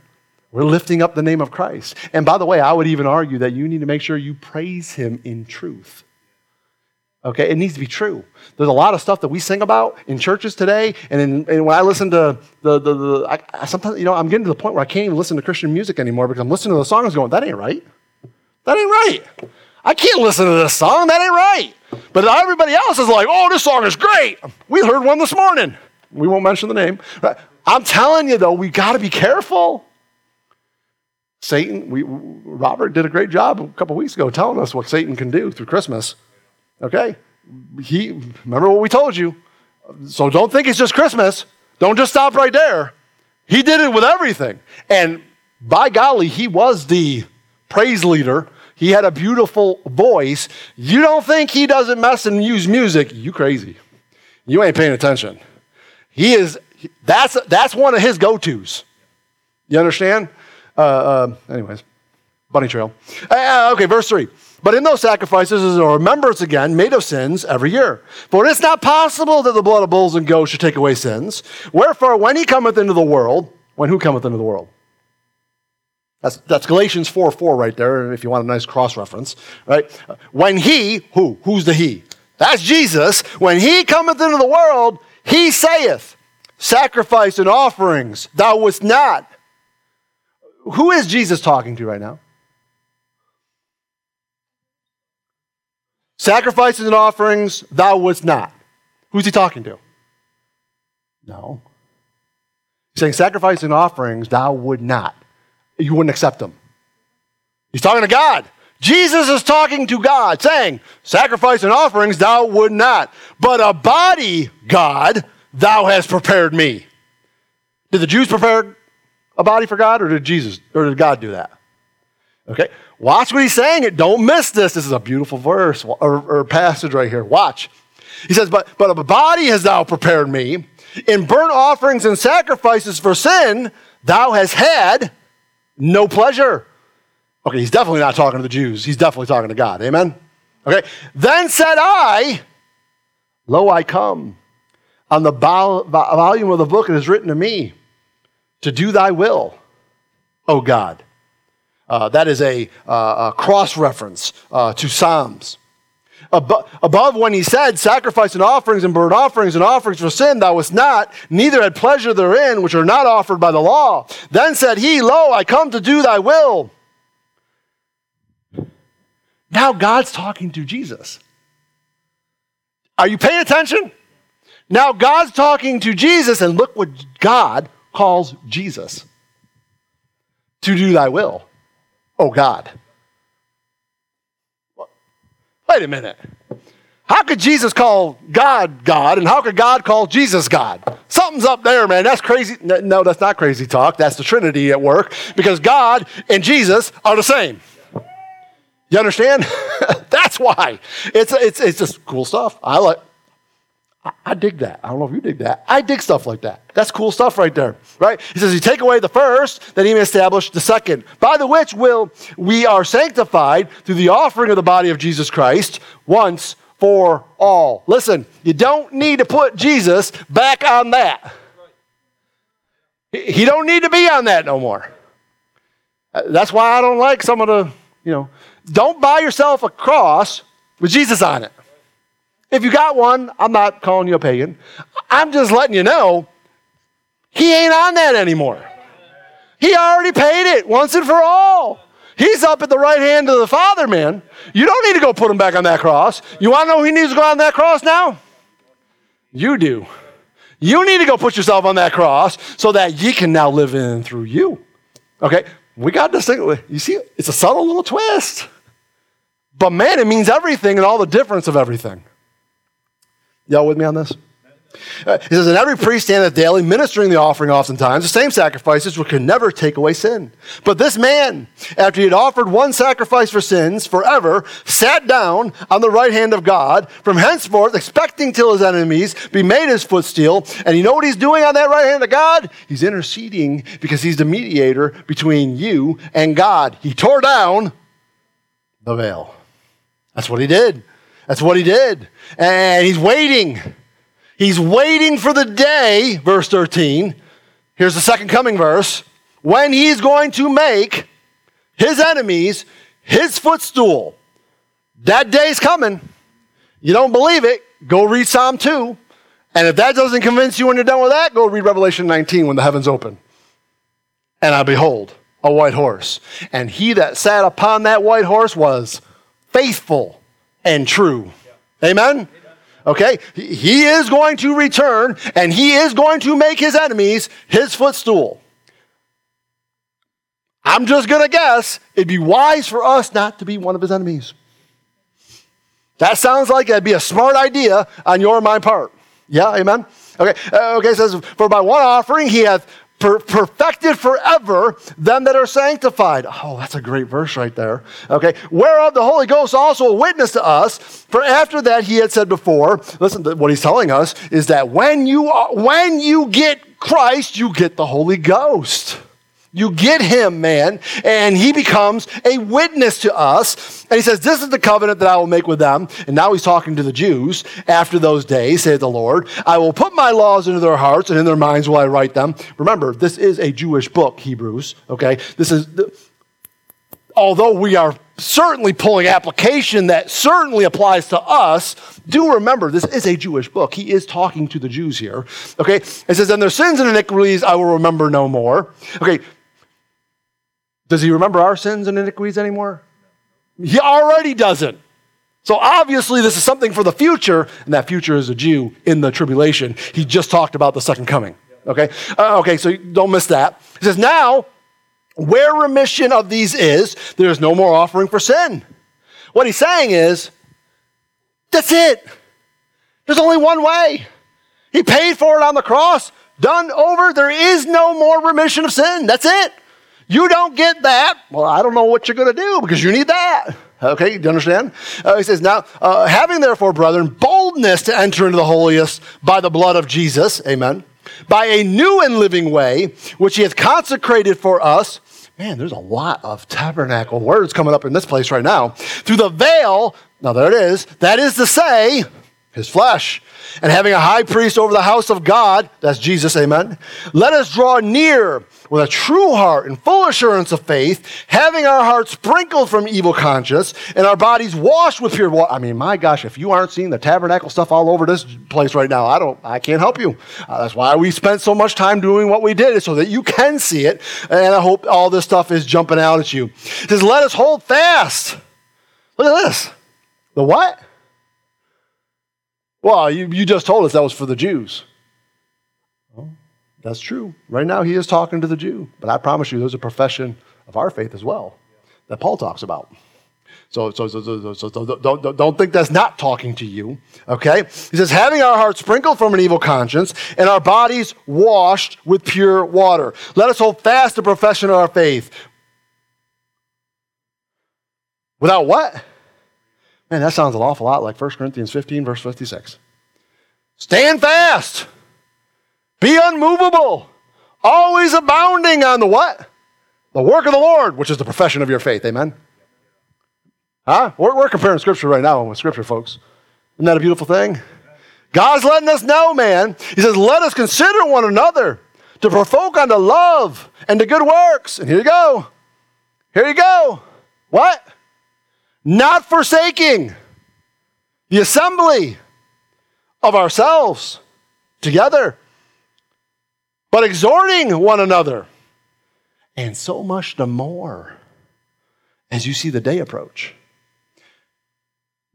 We're lifting up the name of Christ. And by the way, I would even argue that you need to make sure you praise him in truth. Okay, it needs to be true. There's a lot of stuff that we sing about in churches today, and when I listen to I sometimes, you know, I'm getting to the point where I can't even listen to Christian music anymore because I'm listening to the songs going, that ain't right. That ain't right. I can't listen to this song. That ain't right. But everybody else is like, oh, this song is great. We heard one this morning. We won't mention the name. I'm telling you, though, we got to be careful. Satan, Robert did a great job a couple weeks ago telling us what Satan can do through Christmas. Okay? Remember what we told you. So don't think it's just Christmas. Don't just stop right there. He did it with everything. And by golly, he was the praise leader. He had a beautiful voice. You don't think he doesn't mess and use music? You crazy. You ain't paying attention. He is, that's one of his go-tos. You understand? Anyways, bunny trail. Okay, verse 3. But in those sacrifices is a remembrance again made of sins every year. For it is not possible that the blood of bulls and goats should take away sins. Wherefore, when he cometh into the world, when who cometh into the world? That's Galatians 4:4 right there, if you want a nice cross-reference, right? When he, who's the he? That's Jesus. When he cometh into the world, he saith, sacrifice and offerings thou wouldst not. Who is Jesus talking to right now? Sacrifices and offerings thou wouldst not. Who's he talking to? No. He's saying sacrifices and offerings thou would not. You wouldn't accept them. He's talking to God. Jesus is talking to God, saying, sacrifice and offerings thou would not, but a body, God, thou hast prepared me. Did the Jews prepare a body for God, or did God do that? Okay, watch what he's saying. Don't miss this. This is a beautiful verse or passage right here. Watch. He says, but a body hast thou prepared me, in burnt offerings and sacrifices for sin, thou hast had no pleasure. Okay, he's definitely not talking to the Jews. He's definitely talking to God. Amen? Okay. Then said I, lo, I come. On the volume of the book it is written to me, to do thy will, O God. That is a cross-reference to Psalms. Above when he said, sacrifice and offerings and burnt offerings and offerings for sin, thou wast not, neither had pleasure therein, which are not offered by the law. Then said he, lo, I come to do thy will. Now God's talking to Jesus. Are you paying attention? Now God's talking to Jesus, and look what God calls Jesus. To do thy will, O God. Wait a minute. How could Jesus call God, God, and how could God call Jesus, God? Something's up there, man. That's crazy. No, that's not crazy talk. That's the Trinity at work, because God and Jesus are the same. You understand? That's why. It's just cool stuff. I dig that. I don't know if you dig that. I dig stuff like that. That's cool stuff right there, right? He says, you take away the first, that he may establish the second, by the which will we are sanctified through the offering of the body of Jesus Christ once for all. Listen, you don't need to put Jesus back on that. He don't need to be on that no more. That's why I don't like some of the, don't buy yourself a cross with Jesus on it. If you got one, I'm not calling you a pagan. I'm just letting you know he ain't on that anymore. He already paid it once and for all. He's up at the right hand of the Father, man. You don't need to go put him back on that cross. You want to know who he needs to go on that cross now? You do. You need to go put yourself on that cross so that ye can now live in and through you. Okay? We got this thing. You see, it's a subtle little twist. But man, it means everything and all the difference of everything. Y'all with me on this? He says, and every priest standeth daily ministering the offering oftentimes, the same sacrifices which can never take away sin. But this man, after he had offered one sacrifice for sins forever, sat down on the right hand of God, from henceforth expecting till his enemies be made his footstool. And you know what he's doing on that right hand of God? He's interceding, because he's the mediator between you and God. He tore down the veil. That's what he did. That's what he did. And he's waiting. He's waiting for the day, verse 13. Here's the second coming verse. When he's going to make his enemies his footstool. That day's coming. You don't believe it? Go read Psalm 2. And if that doesn't convince you when you're done with that, go read Revelation 19 when the heavens open. And I behold a white horse. And he that sat upon that white horse was faithful and true. Amen? Okay? He is going to return, and he is going to make his enemies his footstool. I'm just going to guess it'd be wise for us not to be one of his enemies. That sounds like that'd be a smart idea on your and my part. Yeah, amen? Okay, it says, for by one offering he hath perfected forever them that are sanctified. Oh, that's a great verse right there. Okay, whereof the Holy Ghost also a witness to us, for after that he had said before, listen to what he's telling us, is that when you get Christ, you get the Holy Ghost. You get him, man, and he becomes a witness to us. And he says, this is the covenant that I will make with them. And now he's talking to the Jews. After those days, saith the Lord, I will put my laws into their hearts, and in their minds will I write them. Remember, this is a Jewish book, Hebrews, okay? This is, although we are certainly pulling application that certainly applies to us, do remember, this is a Jewish book. He is talking to the Jews here, okay? It says, and their sins and iniquities I will remember no more. Okay. Does he remember our sins and iniquities anymore? He already doesn't. So obviously this is something for the future, and that future is a Jew in the tribulation. He just talked about the second coming, okay? So don't miss that. He says, now, where remission of these is, there is no more offering for sin. What he's saying is, that's it. There's only one way. He paid for it on the cross, done over. There is no more remission of sin. That's it. You don't get that, well, I don't know what you're going to do because you need that. Okay, do you understand? He says, now, having therefore, brethren, boldness to enter into the holiest by the blood of Jesus, amen, by a new and living way, which he hath consecrated for us. Man, there's a lot of tabernacle words coming up in this place right now. Through the veil, now there it is, that is to say, his flesh, and having a high priest over the house of God, that's Jesus, amen, let us draw near with a true heart and full assurance of faith, having our hearts sprinkled from evil conscience and our bodies washed with pure water. I mean, my gosh, if you aren't seeing the tabernacle stuff all over this place right now, I can't help you. That's why we spent so much time doing what we did, so that you can see it, and I hope all this stuff is jumping out at you. It says, let us hold fast. Look at this. The what? Well, you just told us that was for the Jews. Well, that's true. Right now, he is talking to the Jew. But I promise you, there's a profession of our faith as well that Paul talks about. So don't think that's not talking to you, okay? He says, having our hearts sprinkled from an evil conscience and our bodies washed with pure water. Let us hold fast the profession of our faith. Without what? Man, that sounds an awful lot like 1 Corinthians 15, verse 56. Stand fast. Be unmovable. Always abounding on the what? The work of the Lord, which is the profession of your faith. Amen? Huh? We're comparing scripture right now with scripture, folks. Isn't that a beautiful thing? God's letting us know, man. He says, let us consider one another to provoke unto love and to good works. And here you go. Here you go. What? Not forsaking the assembly of ourselves together, but exhorting one another, and so much the more as you see the day approach.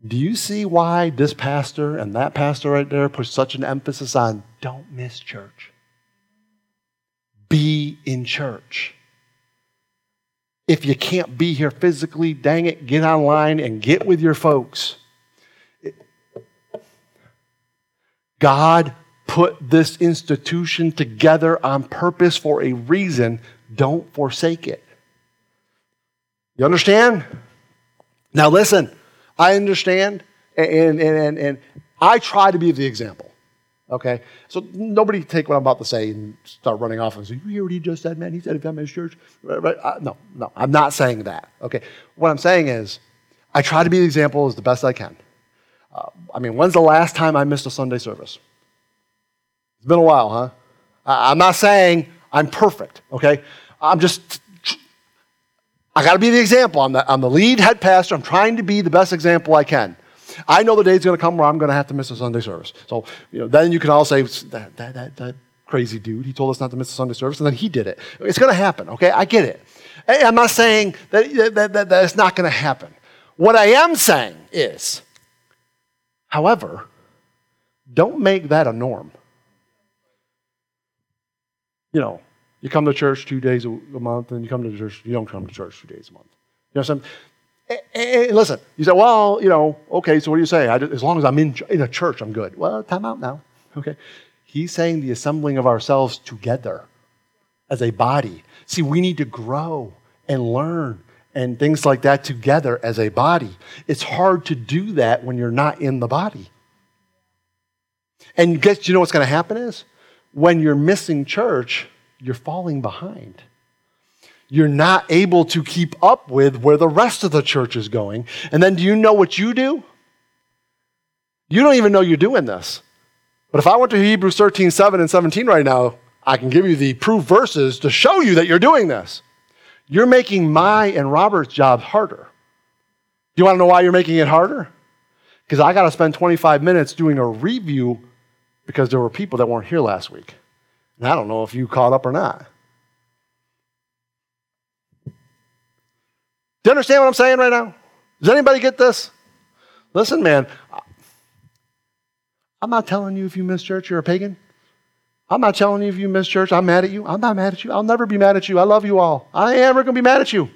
Do you see why this pastor and that pastor right there put such an emphasis on don't miss church? Be in church. If you can't be here physically, dang it, get online and get with your folks. God put this institution together on purpose for a reason. Don't forsake it. You understand? Now listen, I understand, and I try to be the example. Okay, so nobody take what I'm about to say and start running off and say, you hear what he just said, man? He said, if I'm in his church, right? No, I'm not saying that. Okay, what I'm saying is I try to be the example as the best I can. When's the last time I missed a Sunday service? It's been a while, huh? I'm not saying I'm perfect, okay? I got to be the example. I'm the lead head pastor. I'm trying to be the best example I can. I know the day's going to come where I'm going to have to miss a Sunday service. So, then you can all say, that crazy dude, he told us not to miss a Sunday service, and then he did it. It's going to happen, okay? I get it. I'm not saying that it's not going to happen. What I am saying is, however, don't make that a norm. You come to church 2 days a month, and you don't come to church 2 days a month. You know what I'm saying? Hey, listen, you say, well, you know, okay, so what do you say? As long as I'm in a church, I'm good. Well, time out now, okay? He's saying the assembling of ourselves together as a body. See, we need to grow and learn and things like that together as a body. It's hard to do that when you're not in the body. And guess you know what's going to happen is when you're missing church, you're falling behind. You're not able to keep up with where the rest of the church is going. And then do you know what you do? You don't even know you're doing this. But if I went to Hebrews 13, 7 and 17 right now, I can give you the proof verses to show you that you're doing this. You're making my and Robert's job harder. Do you want to know why you're making it harder? Because I got to spend 25 minutes doing a review because there were people that weren't here last week. And I don't know if you caught up or not. Do you understand what I'm saying right now? Does anybody get this? Listen, man, I'm not telling you if you miss church, you're a pagan. I'm not telling you if you miss church, I'm mad at you. I'm not mad at you. I'll never be mad at you. I love you all. I ain't ever going to be mad at you.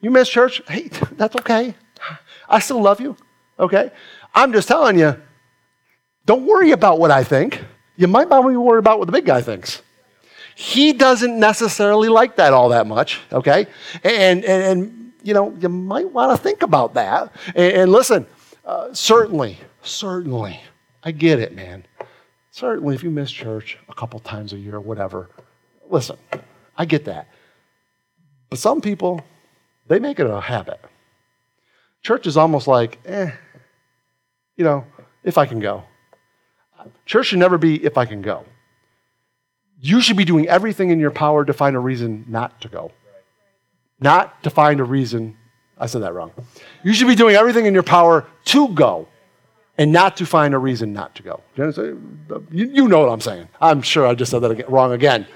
You miss church, hey, that's okay. I still love you, okay? I'm just telling you, don't worry about what I think. You might not be worried about what the big guy thinks. He doesn't necessarily like that all that much, okay? And you know, you might want to think about that. And listen, certainly, I get it, man. Certainly, if you miss church a couple times a year or whatever, listen, I get that. But some people, they make it a habit. Church is almost like, you know, if I can go. Church should never be if I can go. You should be doing everything in your power to find a reason not to go. Not to find a reason. I said that wrong. You should be doing everything in your power to go and not to find a reason not to go. You know what I'm saying. I'm sure I just said that wrong again.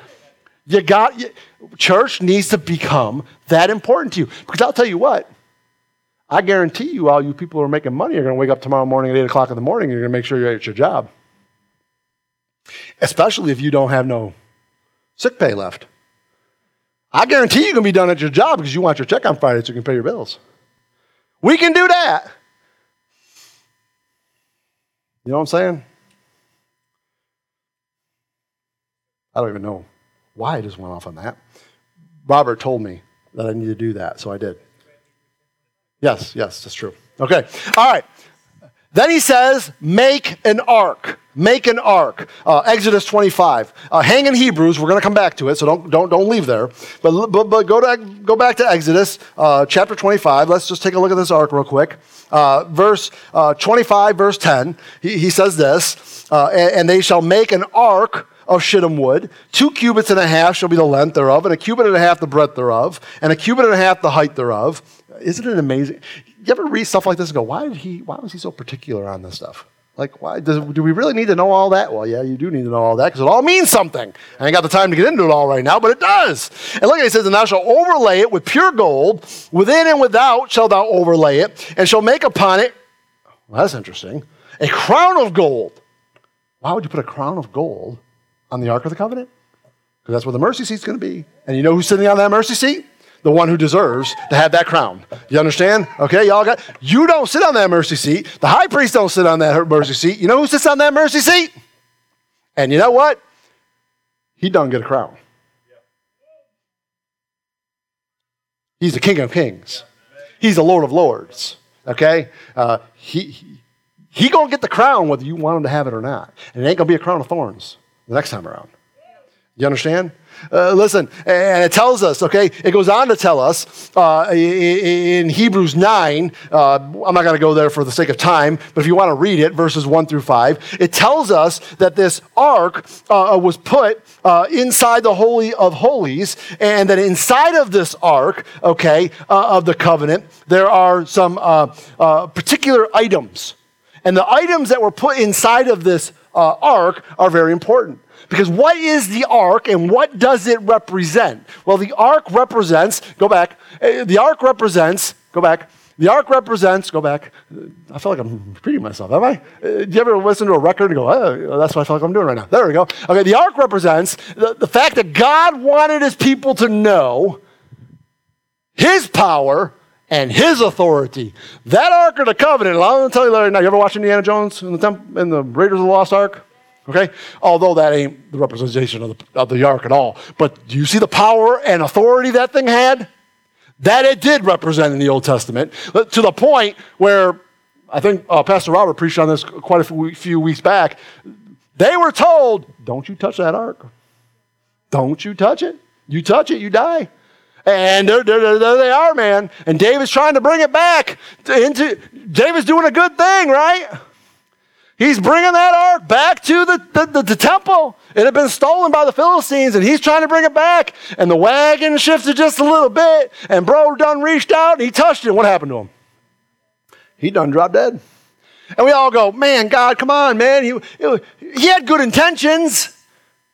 Church needs to become that important to you. Because I'll tell you what, I guarantee you all you people who are making money are going to wake up tomorrow morning at 8 o'clock in the morning and you're going to make sure you're at your job. Especially if you don't have no sick pay left. I guarantee you're going to be done at your job because you want your check on Friday so you can pay your bills. We can do that. You know what I'm saying? I don't even know why I just went off on that. Robert told me that I need to do that, so I did. Yes, that's true. Okay, all right. Then he says, make an ark. Make an ark. Exodus 25. Hang in Hebrews. We're going to come back to it, so don't leave there. But go back to Exodus chapter 25. Let's just take a look at this ark real quick. Verse 25, verse 10. He says this, and they shall make an ark of shittim wood. 2 cubits and a half shall be the length thereof, and 1.5 cubits the breadth thereof, and 1.5 cubits the height thereof. Isn't it amazing? You ever read stuff like this and go, why was he so particular on this stuff? Like, do we really need to know all that? Well, yeah, you do need to know all that because it all means something. I ain't got the time to get into it all right now, but it does. And look at it, it says, and thou shalt overlay it with pure gold. Within and without shalt thou overlay it, and shall make upon it, well, that's interesting, a crown of gold. Why would you put a crown of gold on the Ark of the Covenant? Because that's where the mercy seat's going to be. And you know who's sitting on that mercy seat? The one who deserves to have that crown. You understand? Okay, you don't sit on that mercy seat. The high priest don't sit on that mercy seat. You know who sits on that mercy seat? And you know what? He don't get a crown. He's the King of Kings. He's the Lord of Lords. Okay? He gonna get the crown whether you want him to have it or not. And it ain't gonna be a crown of thorns the next time around. You understand? Listen, and it tells us, okay, it goes on to tell us in Hebrews 9, I'm not going to go there for the sake of time, but if you want to read it, verses 1 through 5, it tells us that this ark was put inside the Holy of Holies, and that inside of this ark, okay, of the covenant, there are some particular items. And the items that were put inside of this ark are very important. Because what is the ark and what does it represent? Well, the ark represents The ark represents, go back, I feel like I'm repeating myself, am I? Do you ever listen to a record and go, oh, that's what I feel like I'm doing right now. There we go. Okay, the ark represents the fact that God wanted his people to know his power and his authority. That Ark of the Covenant, and I'm going to tell you right now, you ever watch Indiana Jones and the Raiders of the Lost Ark? Okay? Although that ain't the representation of the Ark at all. But do you see the power and authority that thing had? That it did represent in the Old Testament, to the point where I think Pastor Robert preached on this quite a few weeks back. They were told, don't you touch that ark. Don't you touch it. You touch it, you die. And there they are, man. And David's trying to bring it back. David's doing a good thing, right? He's bringing that ark back to the temple. It had been stolen by the Philistines, and he's trying to bring it back. And the wagon shifted just a little bit, and bro done reached out, and he touched it. What happened to him? He done dropped dead. And we all go, man, God, come on, man. He had good intentions.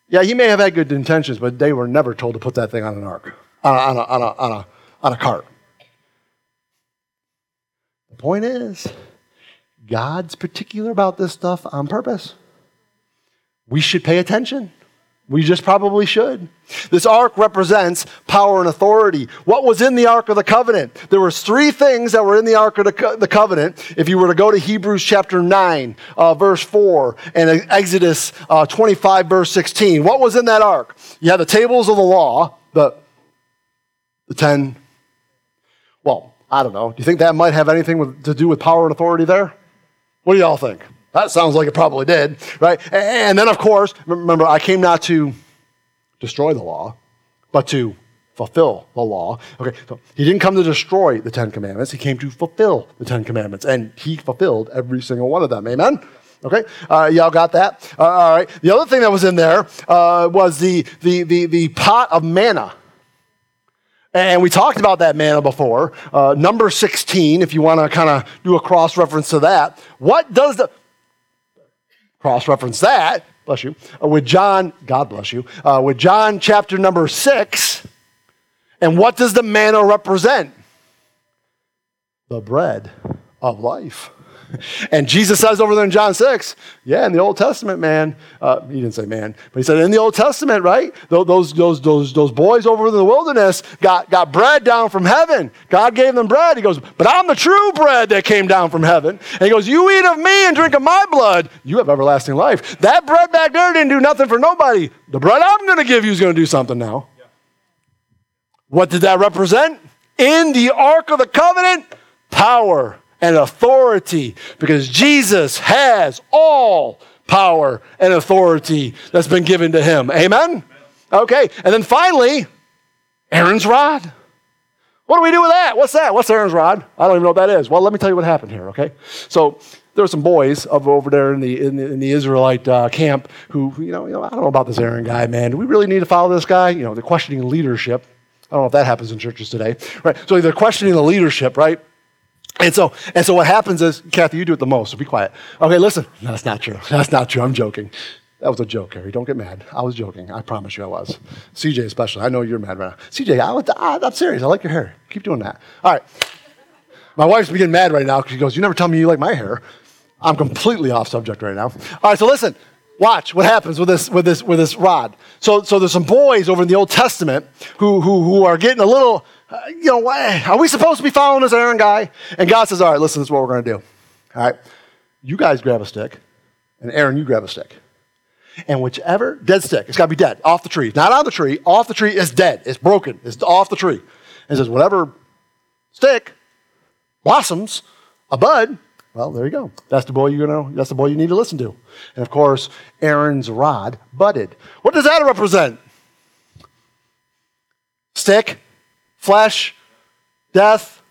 Yeah, he may have had good intentions, but they were never told to put that thing on an ark, on a cart. The point is, God's particular about this stuff on purpose. We should pay attention. We just probably should. This ark represents power and authority. What was in the Ark of the Covenant? There were three things that were in the Ark of the Covenant. If you were to go to Hebrews chapter 9, verse 4, and Exodus 25, verse 16, what was in that ark? You had the tables of the law, the 10. Well, I don't know. Do you think that might have anything to do with power and authority there? What do y'all think? That sounds like it probably did, right? And then, of course, remember, I came not to destroy the law, but to fulfill the law. Okay, so he didn't come to destroy the 10 commandments. He came to fulfill the 10 commandments, and he fulfilled every single one of them. Amen? Okay, y'all got that? All right. The other thing that was in there was the pot of manna. And we talked about that manna before. Number 16, if you want to kind of do a cross-reference to that. What does the... Cross-reference that, bless you, with John, God bless you, with John chapter number 6. And what does the manna represent? The bread of life. And Jesus says over there in John 6, yeah, in the Old Testament, man, he didn't say man, but he said in the Old Testament, right? Those boys over in the wilderness got bread down from heaven. God gave them bread. He goes, but I'm the true bread that came down from heaven. And he goes, you eat of me and drink of my blood, you have everlasting life. That bread back there didn't do nothing for nobody. The bread I'm going to give you is going to do something now. Yeah. What did that represent? In the Ark of the Covenant, power and authority, because Jesus has all power and authority that's been given to him. Amen? Okay, and then finally, Aaron's rod. What do we do with that? What's that? What's Aaron's rod? I don't even know what that is. Well, let me tell you what happened here, okay? So there were some boys over there in the Israelite camp who, I don't know about this Aaron guy, man. Do we really need to follow this guy? They're questioning leadership. I don't know if that happens in churches today. Right? So they're questioning the leadership, right? And so what happens is, Kathy, you do it the most, so be quiet. Okay, listen. No, that's not true. That's not true. I'm joking. That was a joke, Harry. Don't get mad. I was joking. I promise you I was. CJ especially. I know you're mad right now. CJ, I'm serious. I like your hair. Keep doing that. All right. My wife's getting mad right now because she goes, you never tell me you like my hair. I'm completely off subject right now. All right, so listen. Watch what happens with this rod. So there's some boys over in the Old Testament who are getting a little... are we supposed to be following this Aaron guy? And God says, all right, listen, this is what we're going to do. All right, you guys grab a stick, and Aaron, you grab a stick. And whichever dead stick, it's got to be dead, off the tree. Not on the tree, off the tree, it's dead, it's broken, it's off the tree. And it says, whatever stick blossoms a bud, well, there you go. That's the boy you need to listen to. And of course, Aaron's rod budded. What does that represent? Stick. Flesh, death,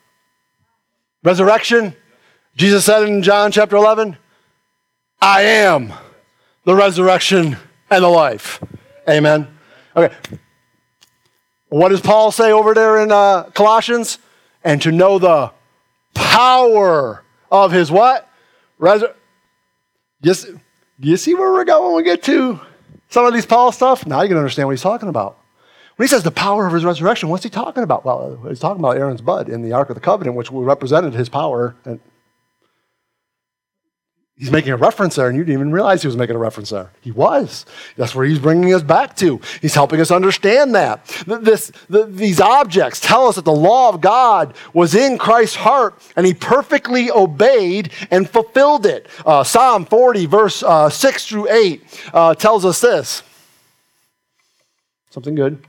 resurrection. Jesus said in John chapter 11, I am the resurrection and the life. Amen. Okay. What does Paul say over there in Colossians? And to know the power of his what? Do you see where we're going when we get to some of these Paul stuff? Now you can understand what he's talking about. When he says the power of his resurrection, what's he talking about? Well, he's talking about Aaron's bud in the Ark of the Covenant, which represented his power. And he's making a reference there, and you didn't even realize he was making a reference there. He was. That's where he's bringing us back to. He's helping us understand that. These objects tell us that the law of God was in Christ's heart, and he perfectly obeyed and fulfilled it. Psalm 40, verse 6 through 8 tells us this. Something good.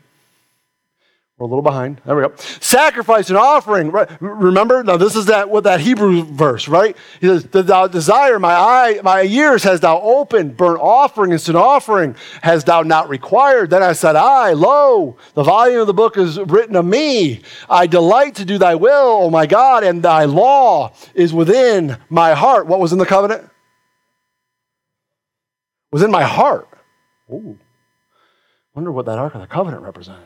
We're a little behind. There we go. Sacrifice and offering. Remember, now this is that Hebrew verse, right? He says, "Thou desire my ears has thou opened. Burnt offering and sin offering has thou not required. Then I said, I, lo, the volume of the book is written of me. I delight to do thy will, O my God, and thy law is within my heart." What was in the covenant? Was in my heart. Ooh. Wonder what that Ark of the Covenant represented.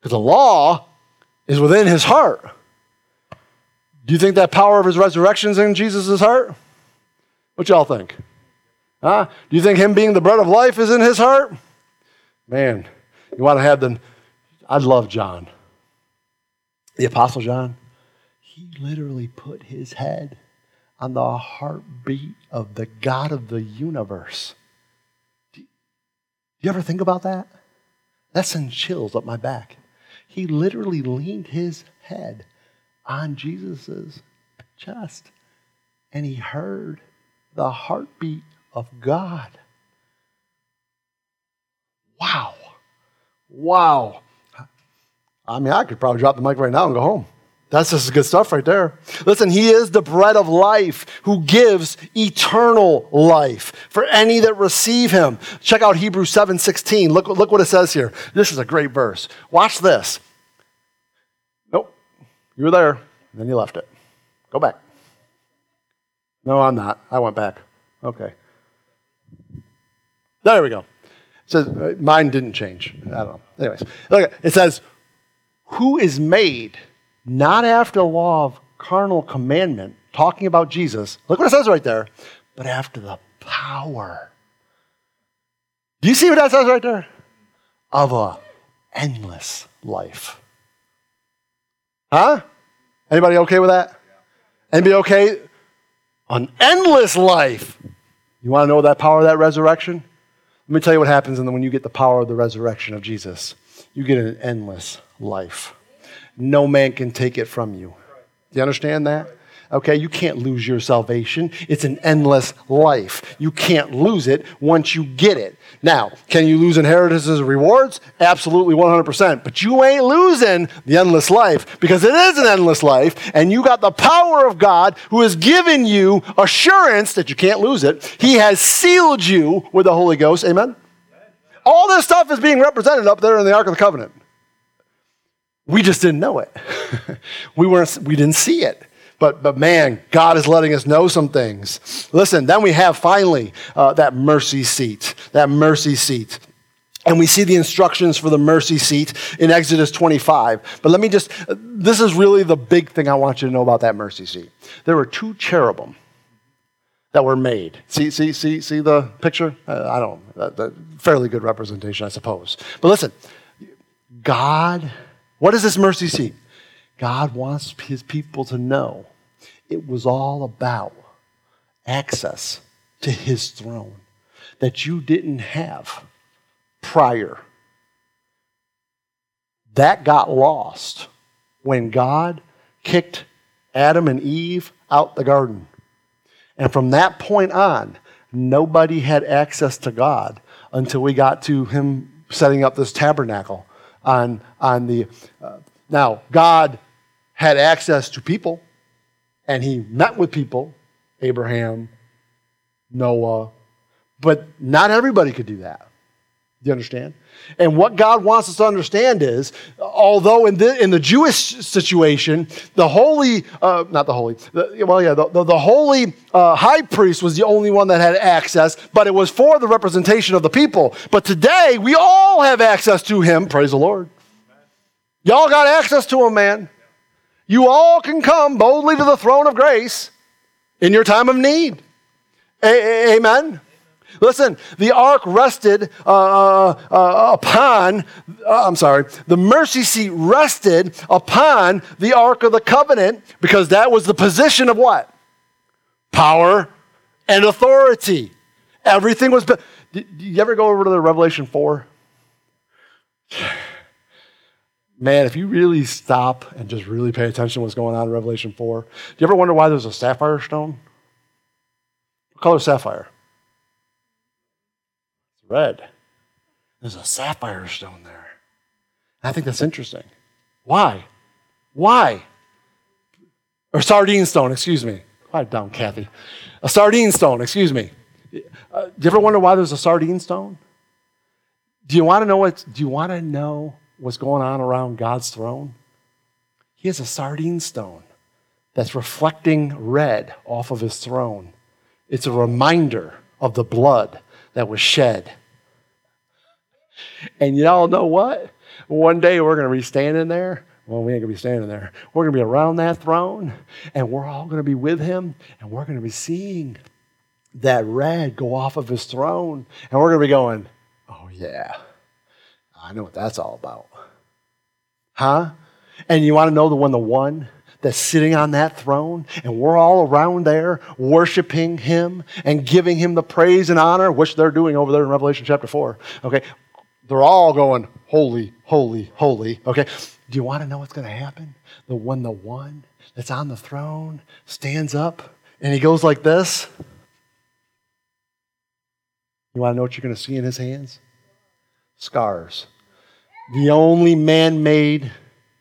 Because the law is within his heart. Do you think that power of his resurrection is in Jesus' heart? What y'all think? Huh? Do you think him being the bread of life is in his heart? Man, you want to have the... I love John. The Apostle John. He literally put his head on the heartbeat of the God of the universe. Do you ever think about that? That sends chills up my back. He literally leaned his head on Jesus' chest, and he heard the heartbeat of God. Wow. Wow. I mean, I could probably drop the mic right now and go home. That's just good stuff right there. Listen, he is the bread of life who gives eternal life for any that receive him. Check out Hebrews 7:16. Look what it says here. This is a great verse. Watch this. Nope. You were there, and then you left it. Go back. No, I'm not. I went back. Okay. There we go. It says, mine didn't change. I don't know. Anyways, look, it says, who is made... not after the law of carnal commandment, talking about Jesus. Look what it says right there. But after the power. Do you see what that says right there? Of an endless life. Huh? Anybody okay with that? Anybody okay? An endless life. You want to know that power of that resurrection? Let me tell you what happens when you get the power of the resurrection of Jesus. You get an endless life. No man can take it from you. Do you understand that? Okay, you can't lose your salvation. It's an endless life. You can't lose it once you get it. Now, can you lose inheritances and rewards? Absolutely, 100%. But you ain't losing the endless life because it is an endless life, and you got the power of God who has given you assurance that you can't lose it. He has sealed you with the Holy Ghost. Amen? All this stuff is being represented up there in the Ark of the Covenant. We just didn't know it. We didn't see it. But man, God is letting us know some things. Listen, then we have finally that mercy seat. That mercy seat. And we see the instructions for the mercy seat in Exodus 25. But let me just, this is really the big thing I want you to know about that mercy seat. There were two cherubim that were made. See the picture? I don't know. Fairly good representation, I suppose. But listen, God... what is this mercy seat? God wants his people to know it was all about access to his throne that you didn't have prior. That got lost when God kicked Adam and Eve out the garden. And from that point on, nobody had access to God until we got to him setting up this tabernacle. Now, God had access to people, and he met with people, Abraham, Noah, but not everybody could do that. Do you understand? And what God wants us to understand is, although in the Jewish situation, the holy high priest was the only one that had access, but it was for the representation of the people. But today, we all have access to him. Praise the Lord. Y'all got access to him, man. You all can come boldly to the throne of grace in your time of need. Amen. Listen, the ark rested the mercy seat rested upon the Ark of the Covenant because that was the position of what? Power and authority. Everything was, you ever go over to the Revelation 4? Man, if you really stop and just really pay attention to what's going on in Revelation 4, do you ever wonder why there's a sapphire stone? What color is sapphire? It's red. There's a sapphire stone there. And I think that's interesting. Why? Or sardine stone, excuse me. Quiet down, Kathy. A sardine stone, excuse me. Do you ever wonder why there's a sardine stone? Do you want to know what's going on around God's throne? He has a sardine stone that's reflecting red off of his throne. It's a reminder of the blood that was shed. And y'all know what? One day we're going to be standing there. Well, we ain't going to be standing there. We're going to be around that throne, and we're all going to be with him, and we're going to be seeing that red go off of his throne, and we're going to be going, oh, yeah. I know what that's all about. Huh? And you want to know the one that's sitting on that throne, and we're all around there worshiping him and giving him the praise and honor, which they're doing over there in Revelation chapter 4. Okay? They're all going, holy, holy, holy. Okay? Do you want to know what's going to happen? The one that's on the throne stands up, and he goes like this. You want to know what you're going to see in his hands? Scars. The only man-made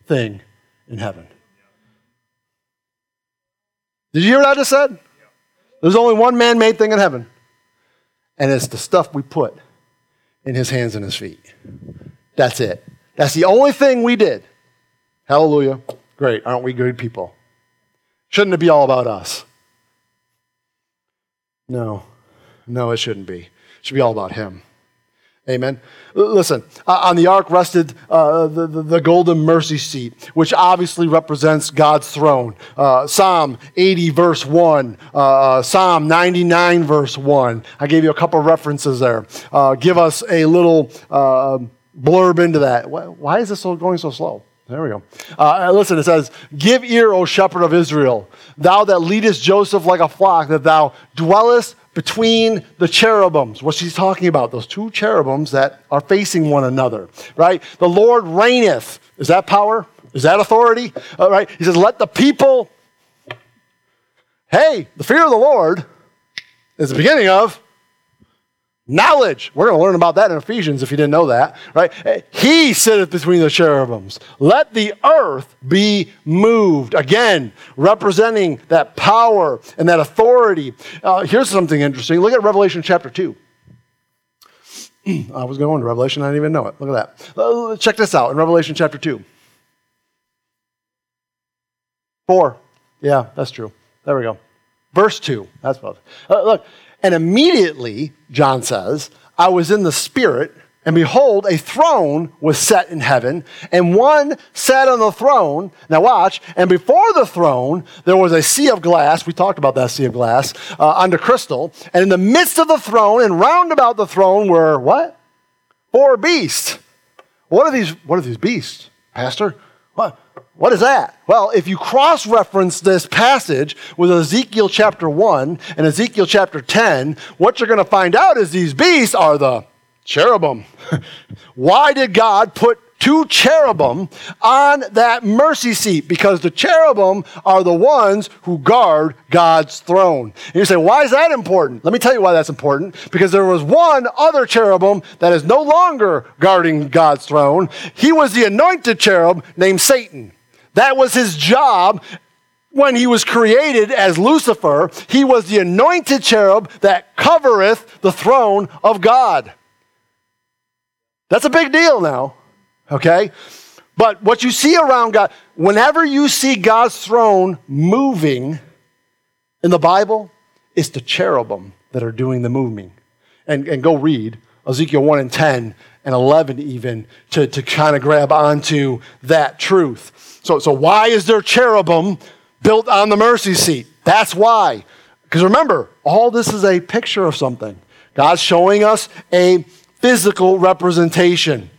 thing in heaven. Did you hear what I just said? There's only one man-made thing in heaven. And it's the stuff we put in his hands and his feet. That's it. That's the only thing we did. Hallelujah. Great. Aren't we good people? Shouldn't it be all about us? No, it shouldn't be. It should be all about him. Amen. Listen, on the ark rested the golden mercy seat, which obviously represents God's throne. Psalm 80, verse 1. Psalm 99, verse 1. I gave you a couple references there. Give us a little blurb into that. Why is this going so slow? There we go. Listen, it says, give ear, O shepherd of Israel, thou that leadest Joseph like a flock, that thou dwellest between the cherubims. What she's talking about, those two cherubims that are facing one another, right? The Lord reigneth. Is that power? Is that authority? All right. He says, let the people, hey, the fear of the Lord is the beginning of knowledge. We're going to learn about that in Ephesians if you didn't know that, right? He sitteth between the cherubims. Let the earth be moved. Again, representing that power and that authority. Here's something interesting. Look at Revelation chapter 2. I was going to Revelation. I didn't even know it. Look at that. Check this out in Revelation chapter 2. 4. Yeah, that's true. There we go. Verse 2. That's what. Look. And immediately, John says, I was in the Spirit, and behold, a throne was set in heaven, and one sat on the throne. Now watch. And before the throne, there was a sea of glass. We talked about that sea of glass under crystal. And in the midst of the throne and round about the throne were what? 4 beasts. What are these beasts, Pastor? What is that? Well, if you cross-reference this passage with Ezekiel chapter 1 and Ezekiel chapter 10, what you're going to find out is these beasts are the cherubim. Why did God put 2 cherubim on that mercy seat? Because the cherubim are the ones who guard God's throne. And you say, why is that important? Let me tell you why that's important. Because there was one other cherubim that is no longer guarding God's throne. He was the anointed cherub named Satan. That was his job when he was created as Lucifer. He was the anointed cherub that covereth the throne of God. That's a big deal now, okay? But what you see around God, whenever you see God's throne moving in the Bible, it's the cherubim that are doing the moving. And go read Ezekiel 1 and 10 and 11 even to kind of grab onto that truth. So why is there cherubim built on the mercy seat? That's why. Because remember, all this is a picture of something. God's showing us a physical representation.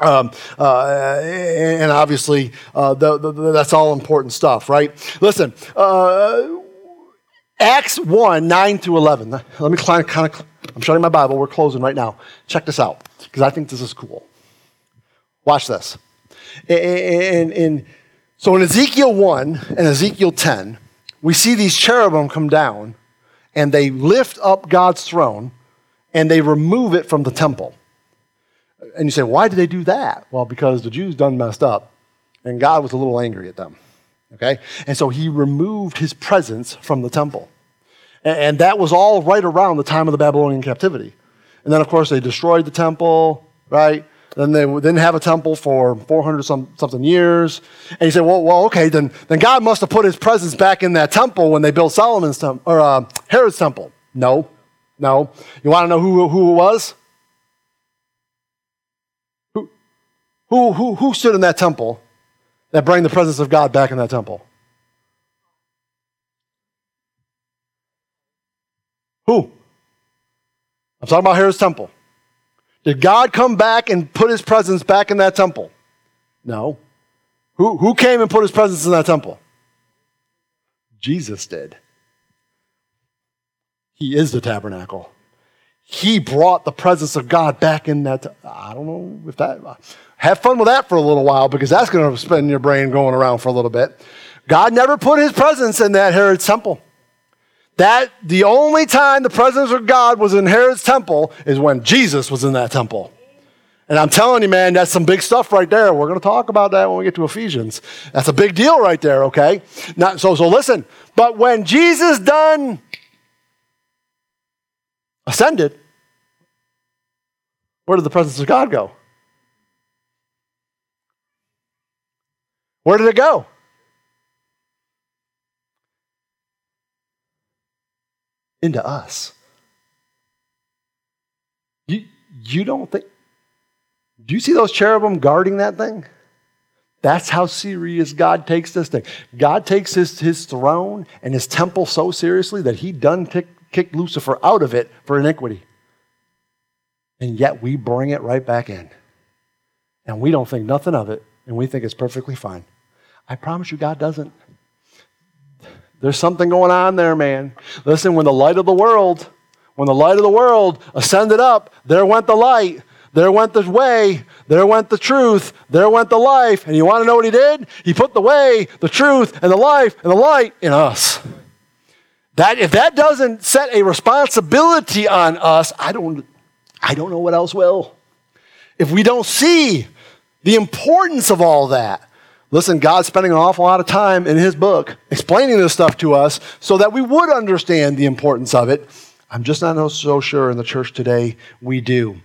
And obviously, that's all important stuff, right? Listen, Acts 1, 9 through 11. Let me kind of, I'm shutting my Bible. We're closing right now. Check this out, because I think this is cool. Watch this. And so in Ezekiel 1 and Ezekiel 10, we see these cherubim come down, and they lift up God's throne, and they remove it from the temple. And you say, why did they do that? Well, because the Jews done messed up, and God was a little angry at them, okay? And so he removed his presence from the temple. And that was all right around the time of the Babylonian captivity. And then, of course, they destroyed the temple, right? Then they didn't have a temple for 400-something years. And you say, well, okay, then God must have put his presence back in that temple when they built Solomon's temple, or Herod's temple. No. You want to know who it was? Who stood in that temple that brought the presence of God back in that temple? Who? I'm talking about Herod's temple. Did God come back and put his presence back in that temple? No. Who came and put his presence in that temple? Jesus did. He is the tabernacle. He brought the presence of God back in that. I don't know if that. Have fun with that for a little while, because that's going to spin your brain going around for a little bit. God never put his presence in that Herod's temple. The only time the presence of God was in Herod's temple is when Jesus was in that temple. And I'm telling you, man, that's some big stuff right there. We're going to talk about that when we get to Ephesians. That's a big deal right there, okay? So listen, but when Jesus done ascended, where did the presence of God go? Where did it go? Into us. You don't think? Do you see those cherubim guarding that thing? That's how serious God takes this thing. God takes his throne and his temple so seriously that he done kicked Lucifer out of it for iniquity. And yet we bring it right back in. And we don't think nothing of it, and we think it's perfectly fine. I promise you, God doesn't. There's something going on there, man. Listen, when the light of the world ascended up, there went the light, there went the way, there went the truth, there went the life. And you want to know what he did? He put the way, the truth, and the life, and the light in us. That if that doesn't set a responsibility on us, I don't know what else will. If we don't see the importance of all that. Listen, God's spending an awful lot of time in his book explaining this stuff to us so that we would understand the importance of it. I'm just not so sure in the church today we do.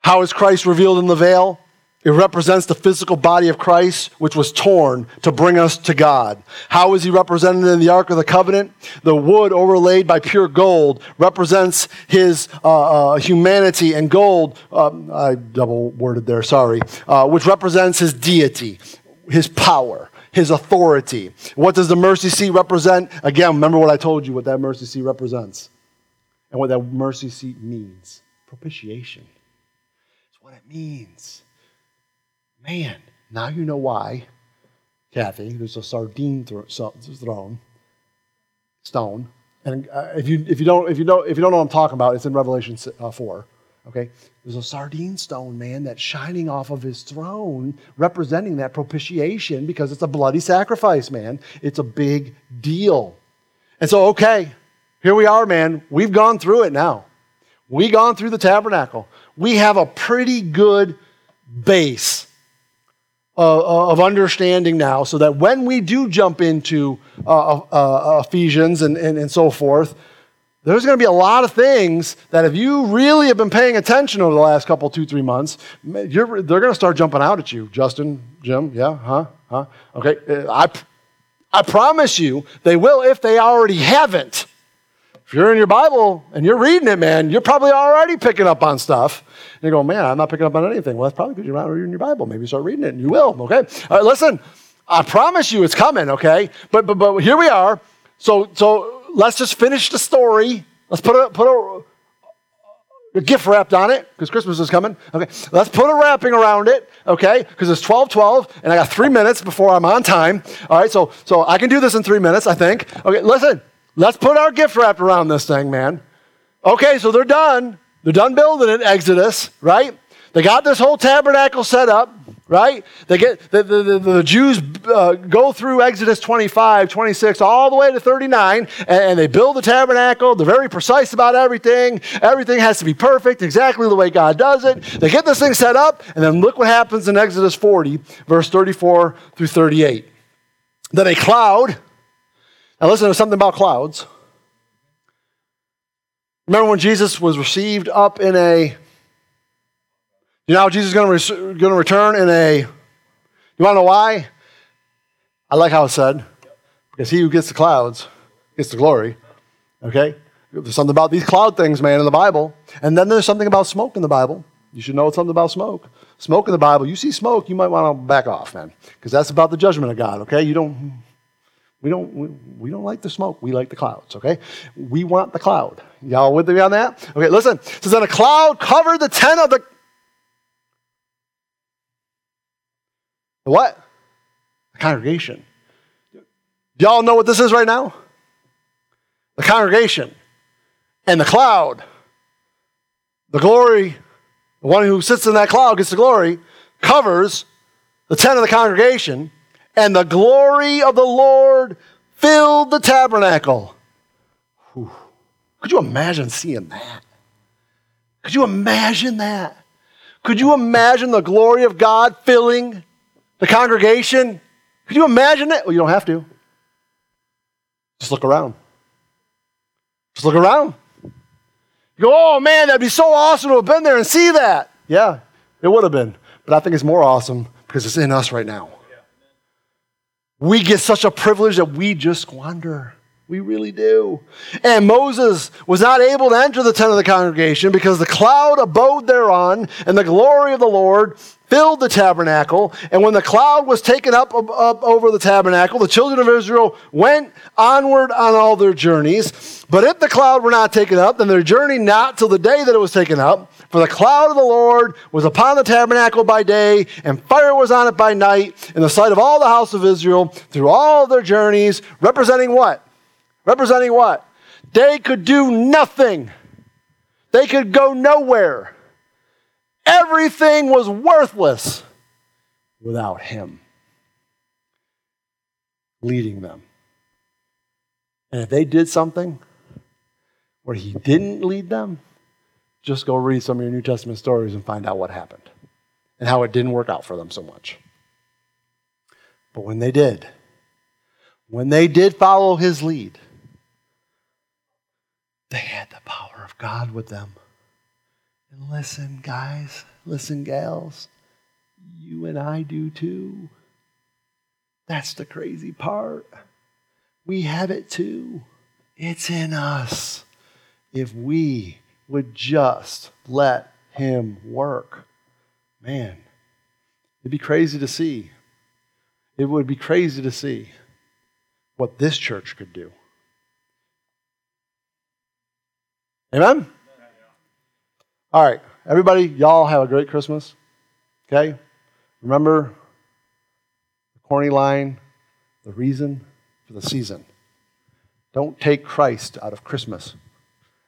How is Christ revealed in the veil? It represents the physical body of Christ, which was torn to bring us to God. How is he represented in the Ark of the Covenant? The wood overlaid by pure gold represents his humanity, and gold, I double worded there, sorry, which represents his deity, his power, his authority. What does the mercy seat represent? Again, remember what I told you, what that mercy seat represents and what that mercy seat means. Propitiation. That's what it means. Man, now you know why, Kathy, there's a sardine stone. And if you don't know what I'm talking about, it's in Revelation 4, okay? There's a sardine stone, man, that's shining off of his throne, representing that propitiation, because it's a bloody sacrifice, man. It's a big deal. And so, okay, here we are, man. We've gone through it now. We've gone through the tabernacle. We have a pretty good base of understanding now, so that when we do jump into Ephesians and so forth, there's going to be a lot of things that if you really have been paying attention over the last couple, 2-3 months, they're going to start jumping out at you. Justin, Jim, yeah, huh? Okay, I promise you they will if they already haven't. If you're in your Bible and you're reading it, man, you're probably already picking up on stuff. And you go, man, I'm not picking up on anything. Well, that's probably because you're not reading your Bible. Maybe you start reading it and you will, okay? All right, listen, I promise you it's coming, okay? But here we are. So let's just finish the story Let's put a gift wrapped on it, because Christmas is coming. Okay, let's put a wrapping around it, okay, because it's 12:12, and I got 3 minutes before I'm on time. All right, so I can do this in 3 minutes, I think. Okay, listen, let's put our gift wrap around this thing, man. Okay, so they're done. They're done building it, Exodus, right? They got this whole tabernacle set up, right? They get the Jews go through Exodus 25, 26, all the way to 39, and they build the tabernacle. They're very precise about everything. Everything has to be perfect, exactly the way God does it. They get this thing set up, and then look what happens in Exodus 40, verse 34 through 38. Then a cloud, now listen to something about clouds. Remember when Jesus was received up in a... You know how Jesus is going to return in a... You want to know why? I like how it's said. Because he who gets the clouds gets the glory. Okay? There's something about these cloud things, man, in the Bible. And then there's something about smoke in the Bible. You should know something about smoke. Smoke in the Bible. You see smoke, you might want to back off, man. Because that's about the judgment of God, okay? We don't like the smoke. We like the clouds, okay? We want the cloud. Y'all with me on that? Okay, listen. It says, then a cloud covered the tent of the... What? The congregation. Do y'all know what this is right now? The congregation and the cloud. The glory, the one who sits in that cloud gets the glory, covers the tent of the congregation, and the glory of the Lord filled the tabernacle. Whew. Could you imagine seeing that? Could you imagine that? Could you imagine the glory of God filling the congregation? Could you imagine it? Well, you don't have to. Just look around. Just look around. You go, oh man, that'd be so awesome to have been there and see that. Yeah, it would have been. But I think it's more awesome because it's in us right now. We get such a privilege that we just squander. We really do. And Moses was not able to enter the tent of the congregation because the cloud abode thereon, and the glory of the Lord filled the tabernacle, and when the cloud was taken up over the tabernacle, the children of Israel went onward on all their journeys. But if the cloud were not taken up, then their journey not till the day that it was taken up. For the cloud of the Lord was upon the tabernacle by day, and fire was on it by night, in the sight of all the house of Israel, through all their journeys, representing what? Representing what? They could do nothing. They could go nowhere. Everything was worthless without him leading them. And if they did something where he didn't lead them, just go read some of your New Testament stories and find out what happened and how it didn't work out for them so much. But when they did follow his lead, they had the power of God with them. And listen, guys, listen, gals, you and I do too. That's the crazy part. We have it too. It's in us. If we would just let him work, man, it'd be crazy to see. It would be crazy to see what this church could do. Amen? All right, everybody, y'all have a great Christmas, okay? Remember the corny line, the reason for the season. Don't take Christ out of Christmas,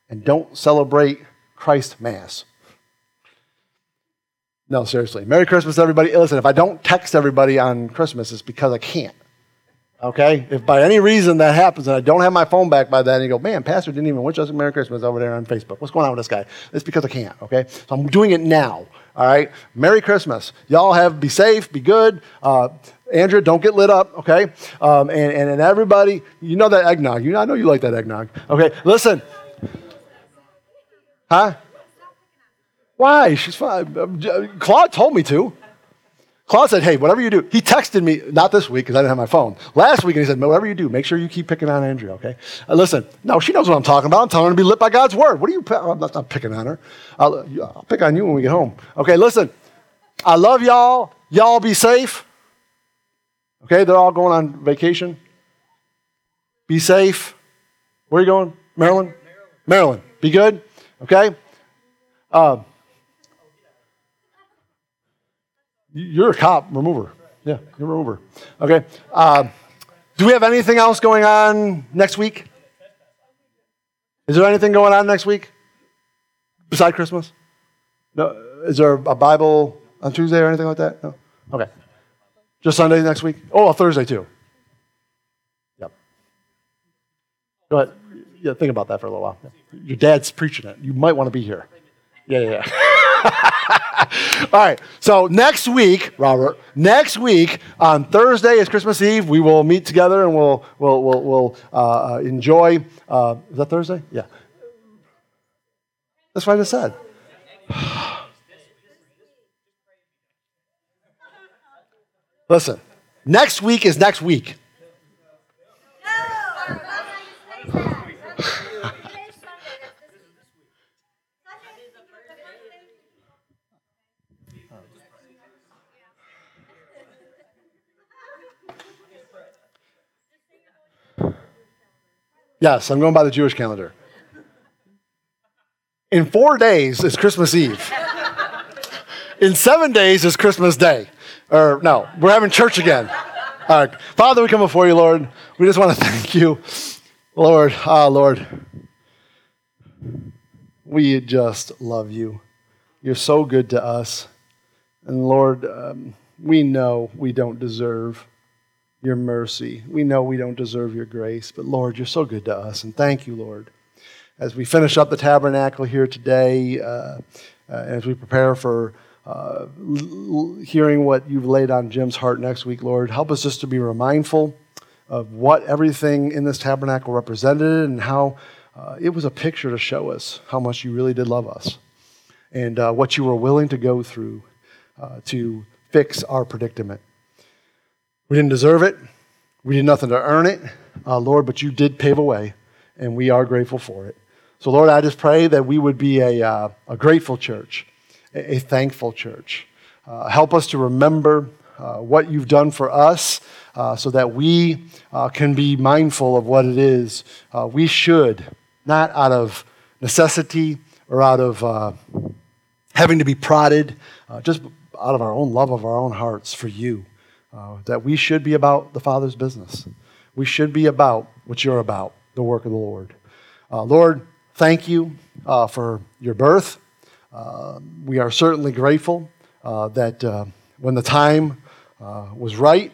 and don't celebrate Christ Mass. No, seriously, Merry Christmas, everybody. Listen, if I don't text everybody on Christmas, it's because I can't, okay? If by any reason that happens and I don't have my phone back by then, and you go, man, Pastor didn't even wish us a Merry Christmas over there on Facebook. What's going on with this guy? It's because I can't, okay? So I'm doing it now, all right? Merry Christmas. Y'all be safe, be good. Andrew, don't get lit up, okay? And everybody, you know that eggnog. I know you like that eggnog. Okay, listen. Huh? Why? She's fine. Claude told me to. Claude said, hey, whatever you do, he texted me, not this week because I didn't have my phone, last week, and he said, whatever you do, make sure you keep picking on Andrea, okay? Listen, no, she knows what I'm talking about. I'm telling her to be lit by God's word. What are you, I'm not picking on her. I'll pick on you when we get home. Okay, listen, I love y'all. Y'all be safe. Okay, they're all going on vacation. Be safe. Where are you going? Maryland? Maryland. Be good? Okay? You're a cop remover. Yeah, you're a remover. Okay. Do we have anything else going on next week? Is there anything going on next week besides Christmas? No. Is there a Bible on Tuesday or anything like that? No? Okay. Just Sunday next week? Oh, a Thursday too. Yep. Go ahead. Yeah, think about that for a little while. Your dad's preaching it. You might want to be here. Yeah. All right. So next week, Robert, on Thursday is Christmas Eve. We will meet together and we'll enjoy. Is that Thursday? Yeah. That's what I just said. Listen, next week is next week. Yes, I'm going by the Jewish calendar. In 4 days is Christmas Eve. In 7 days is Christmas Day. Or no, we're having church again. All right. Father, we come before you, Lord. We just want to thank you, Lord. Lord, we just love you. You're so good to us. And Lord, we know we don't deserve your mercy. We know we don't deserve your grace, but Lord, you're so good to us, and thank you, Lord. As we finish up the tabernacle here today, as we prepare for hearing what you've laid on Jim's heart next week, Lord, help us just to be mindful of what everything in this tabernacle represented and how it was a picture to show us how much you really did love us and what you were willing to go through to fix our predicament. We didn't deserve it. We did nothing to earn it, Lord, but you did pave a way, and we are grateful for it. So, Lord, I just pray that we would be a grateful church, a thankful church. Help us to remember what you've done for us so that we can be mindful of what it is we should, not out of necessity or out of having to be prodded, just out of our own love of our own hearts for you. That we should be about the Father's business. We should be about what you're about, the work of the Lord. Lord, thank you for your birth. We are certainly grateful that when the time was right,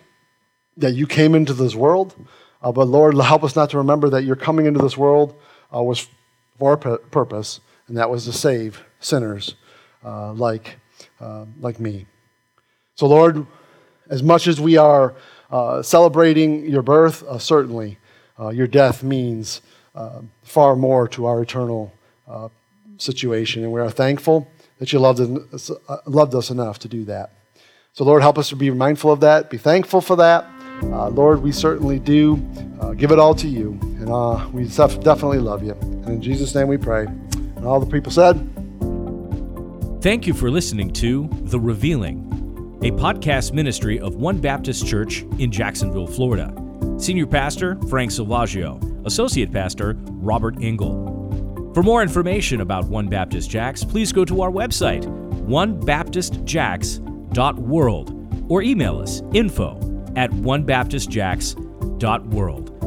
that you came into this world. But Lord, help us not to remember that your coming into this world was for a purpose, and that was to save sinners like me. So Lord, as much as we are celebrating your birth, certainly your death means far more to our eternal situation. And we are thankful that you loved us enough to do that. So Lord, help us to be mindful of that, be thankful for that. Lord, we certainly do give it all to you. And we definitely love you. And in Jesus' name we pray. And all the people said. Thank you for listening to The Revealing, a podcast ministry of One Baptist Church in Jacksonville, Florida. Senior Pastor, Frank Salvaggio. Associate Pastor, Robert Engel. For more information about One Baptist Jax, please go to our website, onebaptistjax.world, or email us, info@onebaptistjax.world.